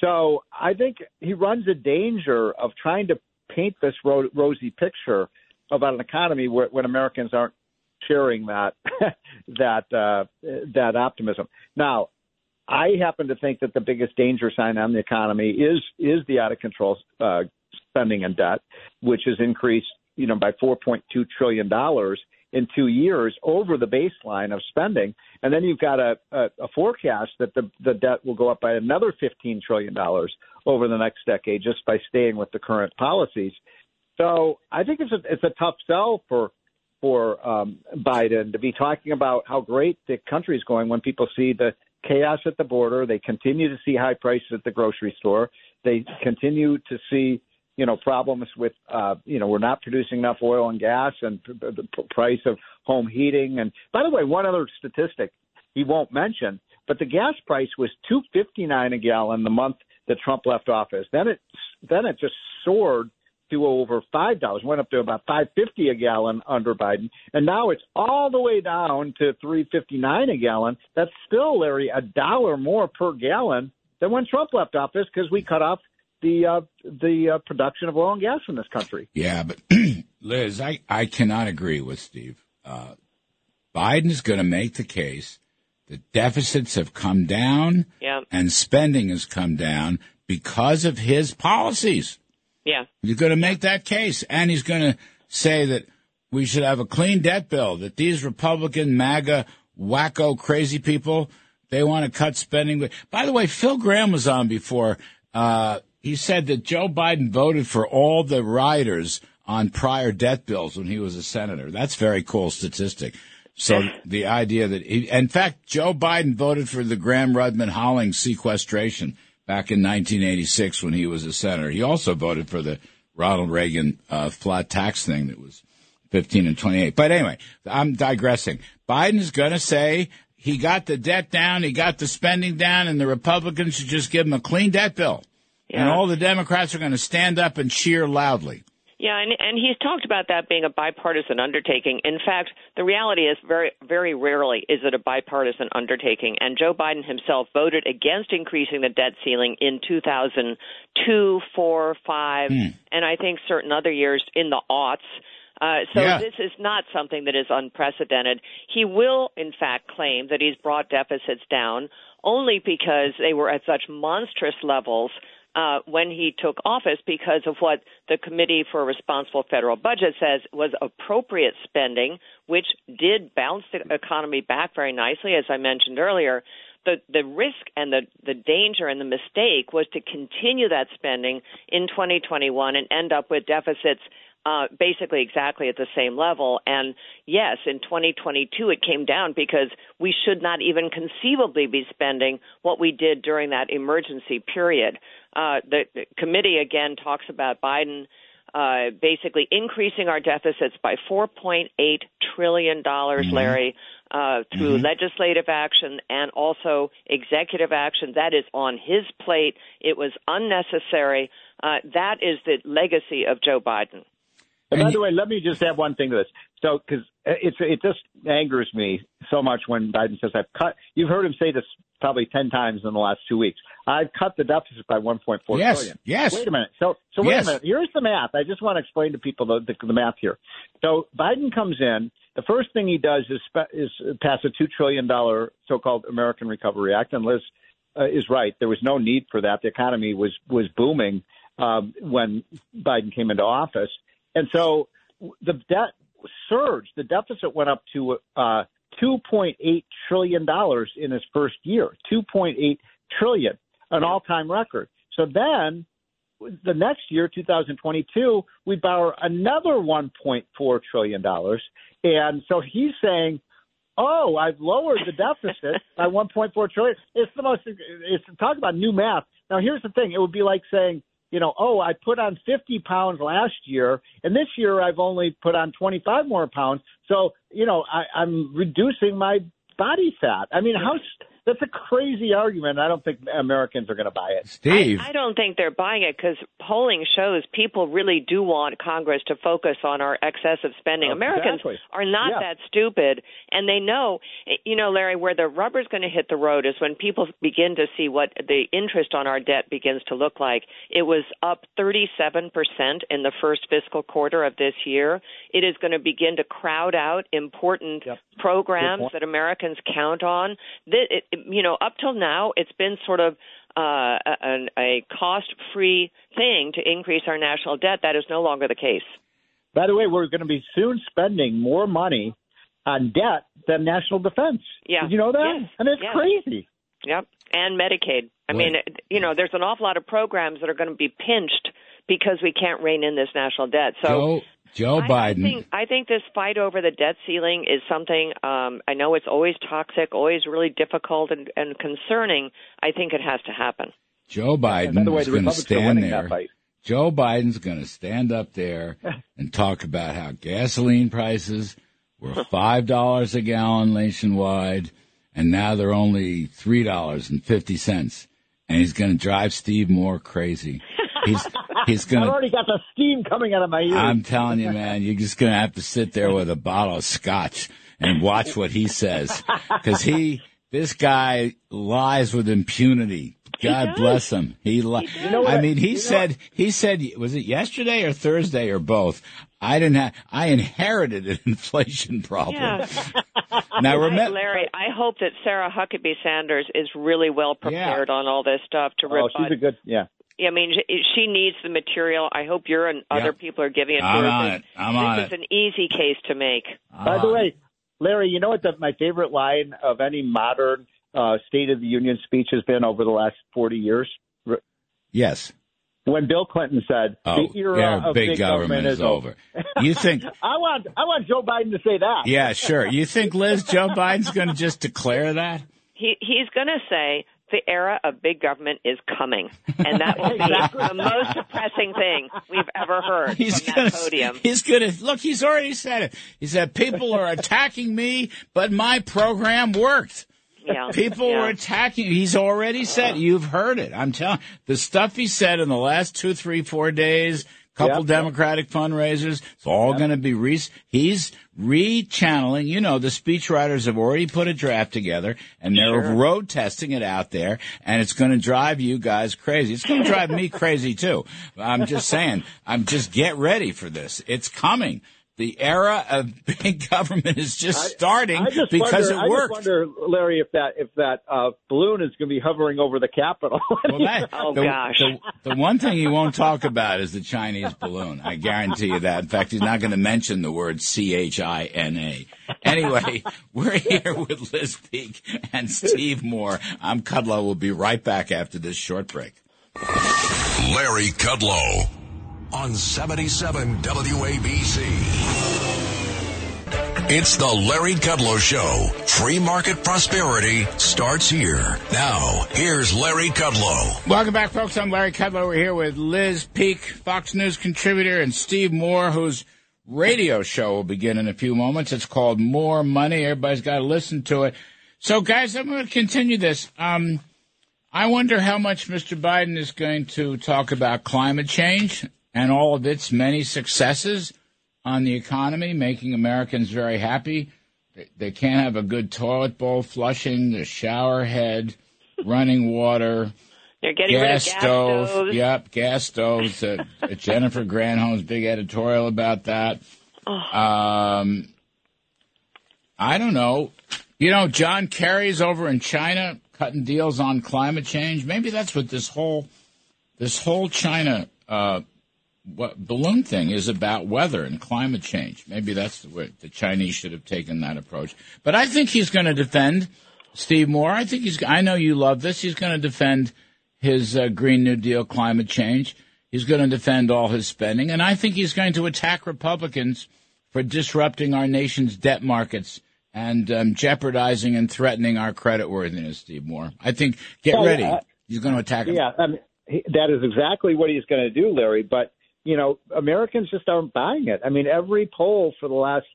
So I think he runs a danger of trying to paint this rosy picture about an economy when Americans aren't sharing that optimism. Now, I happen to think that the biggest danger sign on the economy is the out of control spending and debt, which has increased, you know, by $4.2 trillion in 2 years over the baseline of spending. And then you've got a forecast that the debt will go up by another $15 trillion over the next decade just by staying with the current policies. So I think it's a tough sell for Biden to be talking about how great the country is going when people see the chaos at the border. They continue to see high prices at the grocery store. They continue to see, you know, problems with, you know, we're not producing enough oil and gas and the price of home heating. And by the way, one other statistic he won't mention, but the gas price was $2.59 a gallon the month that Trump left office. Then it just soared to over $5, went up to about $5.50 a gallon under Biden. And now it's all the way down to $3.59 a gallon. That's still, Larry, $1 more per gallon than when Trump left office because we cut off the production of oil and gas in this country. Yeah, but Liz, I cannot agree with Steve. Biden's going to make the case that deficits have come down and spending has come down because of his policies. Yeah. He's going to make that case, and he's going to say that we should have a clean debt bill, that these Republican, MAGA, wacko, crazy people, they want to cut spending. By the way, Phil Gramm was on before. He said that Joe Biden voted for all the riders on prior debt bills when he was a senator. That's a very cool statistic. So the idea that, in fact, Joe Biden voted for the Graham-Rudman-Hollings sequestration back in 1986 when he was a senator. He also voted for the Ronald Reagan flat tax thing that was 15 and 28. But anyway, I'm digressing. Biden's going to say he got the debt down, he got the spending down, and the Republicans should just give him a clean debt bill. Yeah. And all the Democrats are going to stand up and cheer loudly. Yeah, and he's talked about that being a bipartisan undertaking. In fact, the reality is very, very rarely is it a bipartisan undertaking. And Joe Biden himself voted against increasing the debt ceiling in 2002, 4, 5, and I think certain other years in the aughts. This is not something that is unprecedented. He will, in fact, claim that he's brought deficits down only because they were at such monstrous levels when he took office because of what the Committee for a Responsible Federal Budget says was appropriate spending, which did bounce the economy back very nicely, as I mentioned earlier. The risk and the danger and the mistake was to continue that spending in 2021 and end up with deficits basically exactly at the same level. And yes, in 2022, it came down because we should not even conceivably be spending what we did during that emergency period. The committee, again, talks about Biden basically increasing our deficits by $4.8 trillion, Larry, through legislative action and also executive action. That is on his plate. It was unnecessary. That is the legacy of Joe Biden. And by the way, let me just add one thing to this. So, because it just angers me so much when Biden says, I've cut. You've heard him say this probably 10 times in the last 2 weeks. I've cut the deficit by $1.4 trillion. Yes. Wait a minute. So wait a minute. Here's the math. I just want to explain to people the math here. So Biden comes in. The first thing he does is pass a $2 trillion so-called American Recovery Act. And Liz is right. There was no need for that. The economy was booming when Biden came into office. And so the debt surged. The deficit went up to $2.8 trillion in his first year, $2.8 trillion, an all-time record. So then the next year, 2022, we borrow another $1.4 trillion. And so he's saying, oh, I've lowered the deficit by $1.4 trillion. Talk about new math. Now, here's the thing. It would be like saying, I put on 50 pounds last year, and this year I've only put on 25 more pounds. So, I'm reducing my body fat. I mean, that's a crazy argument. I don't think Americans are going to buy it. Steve. I don't think they're buying it because polling shows people really do want Congress to focus on our excessive spending. Americans are not that stupid, and they know, Larry, where the rubber's going to hit the road is when people begin to see what the interest on our debt begins to look like. It was up 37% in the first fiscal quarter of this year. It is going to begin to crowd out important programs that Americans count on. Up till now, it's been sort of a cost-free thing to increase our national debt. That is no longer the case. By the way, we're going to be soon spending more money on debt than national defense. Yeah. Did you know that? Yes. I mean, it's crazy. Yep. And Medicaid. I mean, there's an awful lot of programs that are going to be pinched because we can't rein in this national debt. So Joe Biden. I think this fight over the debt ceiling is something I know it's always toxic, always really difficult and concerning. I think it has to happen. Joe Biden is going to stand there. Joe Biden's going to stand up there and talk about how gasoline prices were $5 a gallon nationwide, and now they're only $3.50. And he's going to drive Steve Moore crazy. I've already got the steam coming out of my ears. I'm telling you, man, you're just going to have to sit there with a bottle of scotch and watch what he says. Because this guy lies with impunity. God bless him. He said, was it yesterday or Thursday or both? I inherited an inflation problem. Yeah. Now, remember, Larry, I hope that Sarah Huckabee Sanders is really well prepared on all this stuff to rebut. Oh, she's a good, I mean, she needs the material. I hope you and other people are giving it to her. This is an easy case to make. By the way, Larry, you know what my favorite line of any modern State of the Union speech has been over the last 40 years? Yes. When Bill Clinton said, the era of big government is over. You think I want Joe Biden to say that. Yeah, sure. You think, Liz, Joe Biden's going to just declare that? He's going to say, the era of big government is coming, and that will be the most depressing thing we've ever heard from that podium. He's going to look. He's already said it. He said people are attacking me, but my program worked. Yeah. People were attacking. He's already said. You've heard it. I'm telling the stuff he said in the last 2, 3, 4 days. couple Democratic fundraisers. It's all going to be he's rechanneling. You know, the speechwriters have already put a draft together, and they're road testing it out there, and it's going to drive you guys crazy. It's going to drive me crazy, too. I'm just saying, get ready for this. It's coming. The era of big government is just starting because it worked. I just wonder, Larry, if that balloon is going to be hovering over the Capitol. The one thing he won't talk about is the Chinese balloon. I guarantee you that. In fact, he's not going to mention the word CHINA. Anyway, we're here with Liz Peek and Steve Moore. I'm Kudlow. We'll be right back after this short break. Larry Kudlow. On 77 WABC. It's the Larry Kudlow Show. Free market prosperity starts here. Now, here's Larry Kudlow. Welcome back, folks. I'm Larry Kudlow. We're here with Liz Peek, Fox News contributor, and Steve Moore, whose radio show will begin in a few moments. It's called More Money. Everybody's got to listen to it. So, guys, I'm going to continue this. I wonder how much Mr. Biden is going to talk about climate change and all of its many successes on the economy, making Americans very happy. They can't have a good toilet bowl flushing, the shower head, running water. They're getting rid of gas stoves. Yep, gas stoves. Jennifer Granholm's big editorial about that. Oh. I don't know. You know, John Kerry's over in China cutting deals on climate change. Maybe that's what this whole China what balloon thing is about, weather and climate change. Maybe that's the way the Chinese should have taken that approach. But I think he's going to defend Steve Moore. I know you love this. He's going to defend his Green New Deal climate change. He's going to defend all his spending. And I think he's going to attack Republicans for disrupting our nation's debt markets and jeopardizing and threatening our creditworthiness, Steve Moore. I think, get ready. He's going to attack him. Yeah, that is exactly what he's going to do, Larry. But you know, Americans just aren't buying it. I mean, every poll for the last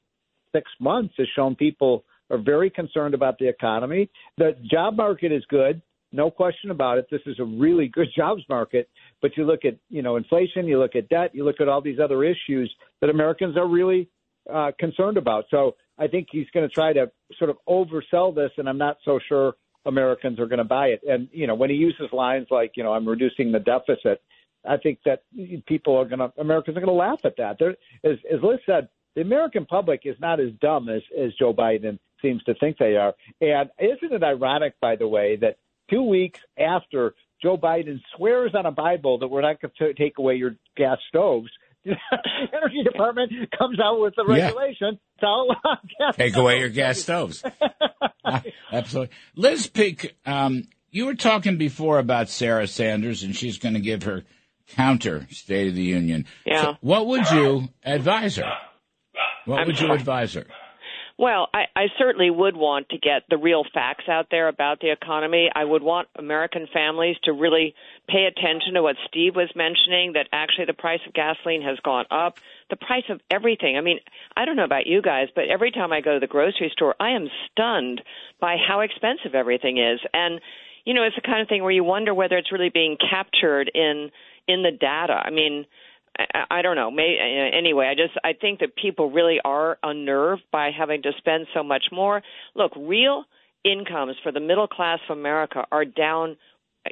6 months has shown people are very concerned about the economy. The job market is good, no question about it. This is a really good jobs market. But you look at, you know, inflation, you look at debt, you look at all these other issues that Americans are really concerned about. So I think he's going to try to sort of oversell this, and I'm not so sure Americans are going to buy it. And, you know, when he uses lines like, you know, I'm reducing the deficit, I think that Americans are going to laugh at that. As Liz said, the American public is not as dumb as Joe Biden seems to think they are. And isn't it ironic, by the way, that 2 weeks after Joe Biden swears on a Bible that we're not going to take away your gas stoves, the Energy Department comes out with the regulation to outlaw gas take away your gas stoves. Absolutely. Liz Peek, you were talking before about Sarah Sanders, and she's going to give her counter State of the Union. Yeah. So what would you advise her? Well, I certainly would want to get the real facts out there about the economy. I would want American families to really pay attention to what Steve was mentioning, that actually the price of gasoline has gone up, the price of everything. I mean, I don't know about you guys, but every time I go to the grocery store, I am stunned by how expensive everything is. And, you know, it's the kind of thing where you wonder whether it's really being captured in the data. I mean, I don't know. Anyway, I think that people really are unnerved by having to spend so much more. Look, real incomes for the middle class of America are down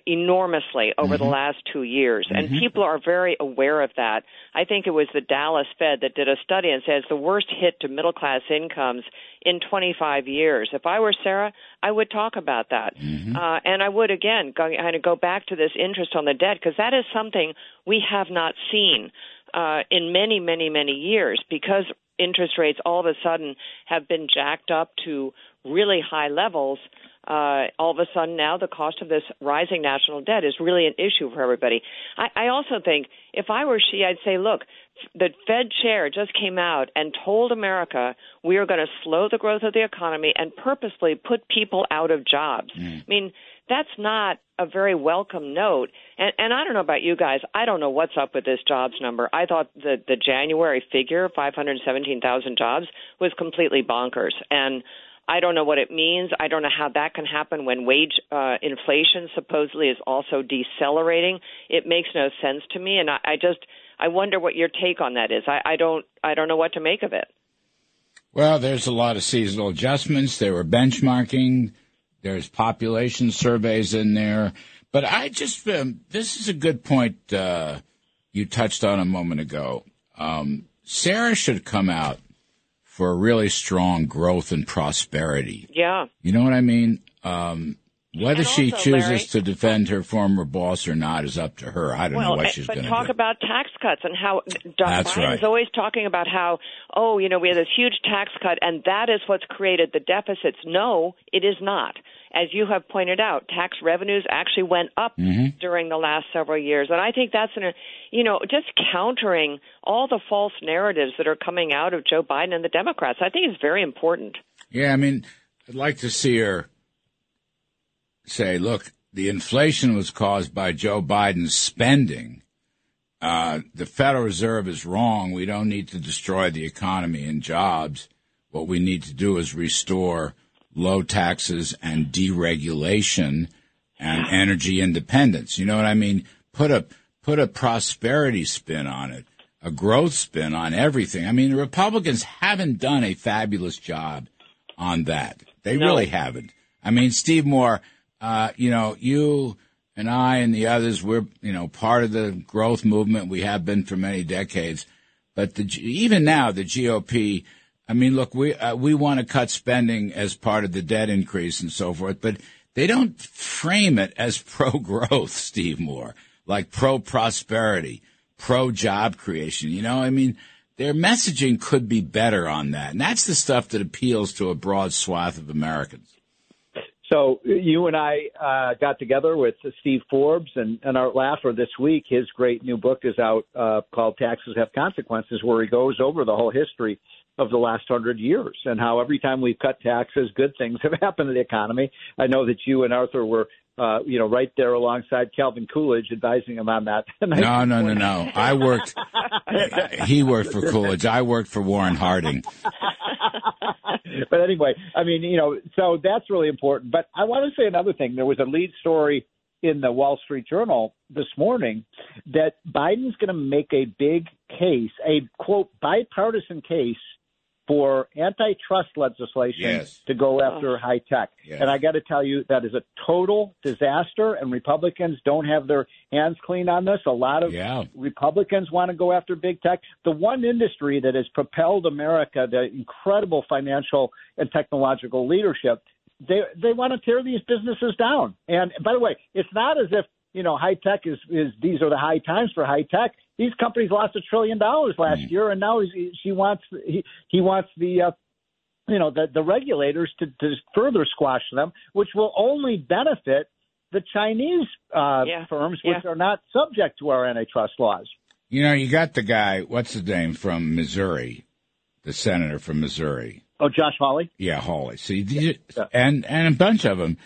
enormously over the last 2 years, and people are very aware of that. I think it was the Dallas Fed that did a study and says the worst hit to middle class incomes in 25 years. If I were Sarah, I would talk about that, and I would again kind of go back to this interest on the debt, because that is something we have not seen in many, many, many years, because interest rates all of a sudden have been jacked up to really high levels. All of a sudden now the cost of this rising national debt is really an issue for everybody. I also think if I were she, I'd say, look, the Fed chair just came out and told America we are going to slow the growth of the economy and purposely put people out of jobs. I mean, that's not a very welcome note. And I don't know about you guys. I don't know what's up with this jobs number. I thought the January figure, 517,000 jobs, was completely bonkers. And I don't know what it means. I don't know how that can happen when wage inflation supposedly is also decelerating. It makes no sense to me. And I just – I wonder what your take on that is. I don't know what to make of it. Well, there's a lot of seasonal adjustments. There were benchmarking. There's population surveys in there. But I just this is a good point you touched on a moment ago. Sarah should come out for really strong growth and prosperity. Yeah. You know what I mean? Whether she chooses to defend her former boss or not is up to her. I don't know what she's going to do. But talk about tax cuts and how Biden's always talking about how, we had this huge tax cut and that is what's created the deficits. No, it is not. As you have pointed out, tax revenues actually went up during the last several years. And I think that's, just countering all the false narratives that are coming out of Joe Biden and the Democrats. I think it's very important. Yeah, I'd like to see her say, look, the inflation was caused by Joe Biden's spending. The Federal Reserve is wrong. We don't need to destroy the economy and jobs. What we need to do is restore low taxes and deregulation and energy independence. You know what I mean? Put a prosperity spin on it, a growth spin on everything. The Republicans haven't done a fabulous job on that. They really haven't. Steve Moore, you and I and the others, we're, part of the growth movement. We have been for many decades. But even now, the GOP, we want to cut spending as part of the debt increase and so forth. But they don't frame it as pro-growth, Steve Moore, like pro-prosperity, pro-job creation. Their messaging could be better on that. And that's the stuff that appeals to a broad swath of Americans. So you and I got together with Steve Forbes and Art Laffer this week. His great new book is out called Taxes Have Consequences, where he goes over the whole history of the last 100 years and how every time we've cut taxes, good things have happened to the economy. I know that you and Arthur were, right there alongside Calvin Coolidge advising him on that. No. I worked. He worked for Coolidge. I worked for Warren Harding. But anyway, so that's really important. But I want to say another thing. There was a lead story in the Wall Street Journal this morning that Biden's going to make a big case, a, quote, bipartisan case for antitrust legislation to go after high tech. Yes. And I got to tell you, that is a total disaster, and Republicans don't have their hands clean on this. A lot of Republicans want to go after big tech. The one industry that has propelled America, the incredible financial and technological leadership, they want to tear these businesses down. And by the way, it's not as if, high tech is these are the high times for high tech. These companies lost $1 trillion last year, and now he wants the regulators to further squash them, which will only benefit the Chinese firms, which are not subject to our antitrust laws. You got the guy, what's his name, from Missouri, the senator from Missouri. Oh, Josh Hawley? Yeah, Hawley. See, and a bunch of them,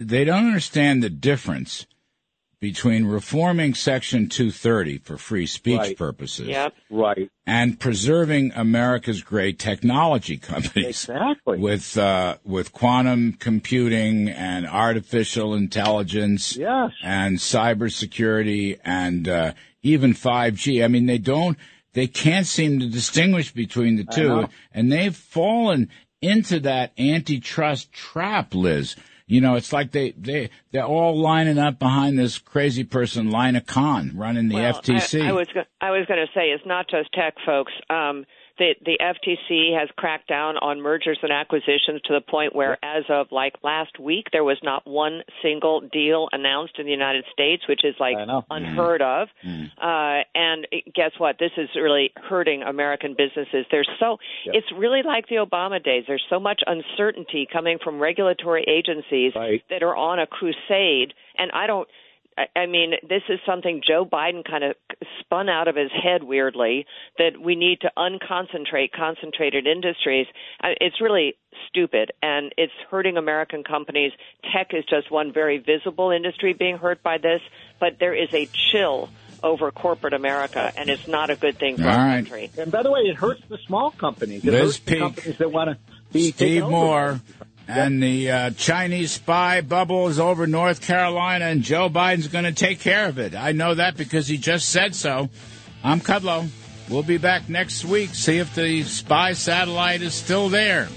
they don't understand the difference between reforming Section 230 for free speech purposes and preserving America's great technology companies with quantum computing and artificial intelligence and cybersecurity and even 5G. They can't seem to distinguish between the two, and they've fallen into that antitrust trap, Liz. It's like they're all lining up behind this crazy person, Lina Khan, running the FTC. I was going to say it's not just tech, folks. The FTC has cracked down on mergers and acquisitions to the point where, as of last week, there was not one single deal announced in the United States, which is unheard of. And guess what? This is really hurting American businesses. It's really like the Obama days. There's so much uncertainty coming from regulatory agencies that are on a crusade. And this is something Joe Biden kind of spun out of his head weirdly, that we need to unconcentrate concentrated industries. It's really stupid, and it's hurting American companies. Tech is just one very visible industry being hurt by this, but there is a chill over corporate America, and it's not a good thing for our country. And by the way, it hurts the small companies. It hurts the companies that want to be Steve Moore. And the Chinese spy bubble is over North Carolina, and Joe Biden's going to take care of it. I know that because he just said so. I'm Kudlow. We'll be back next week, see if the spy satellite is still there.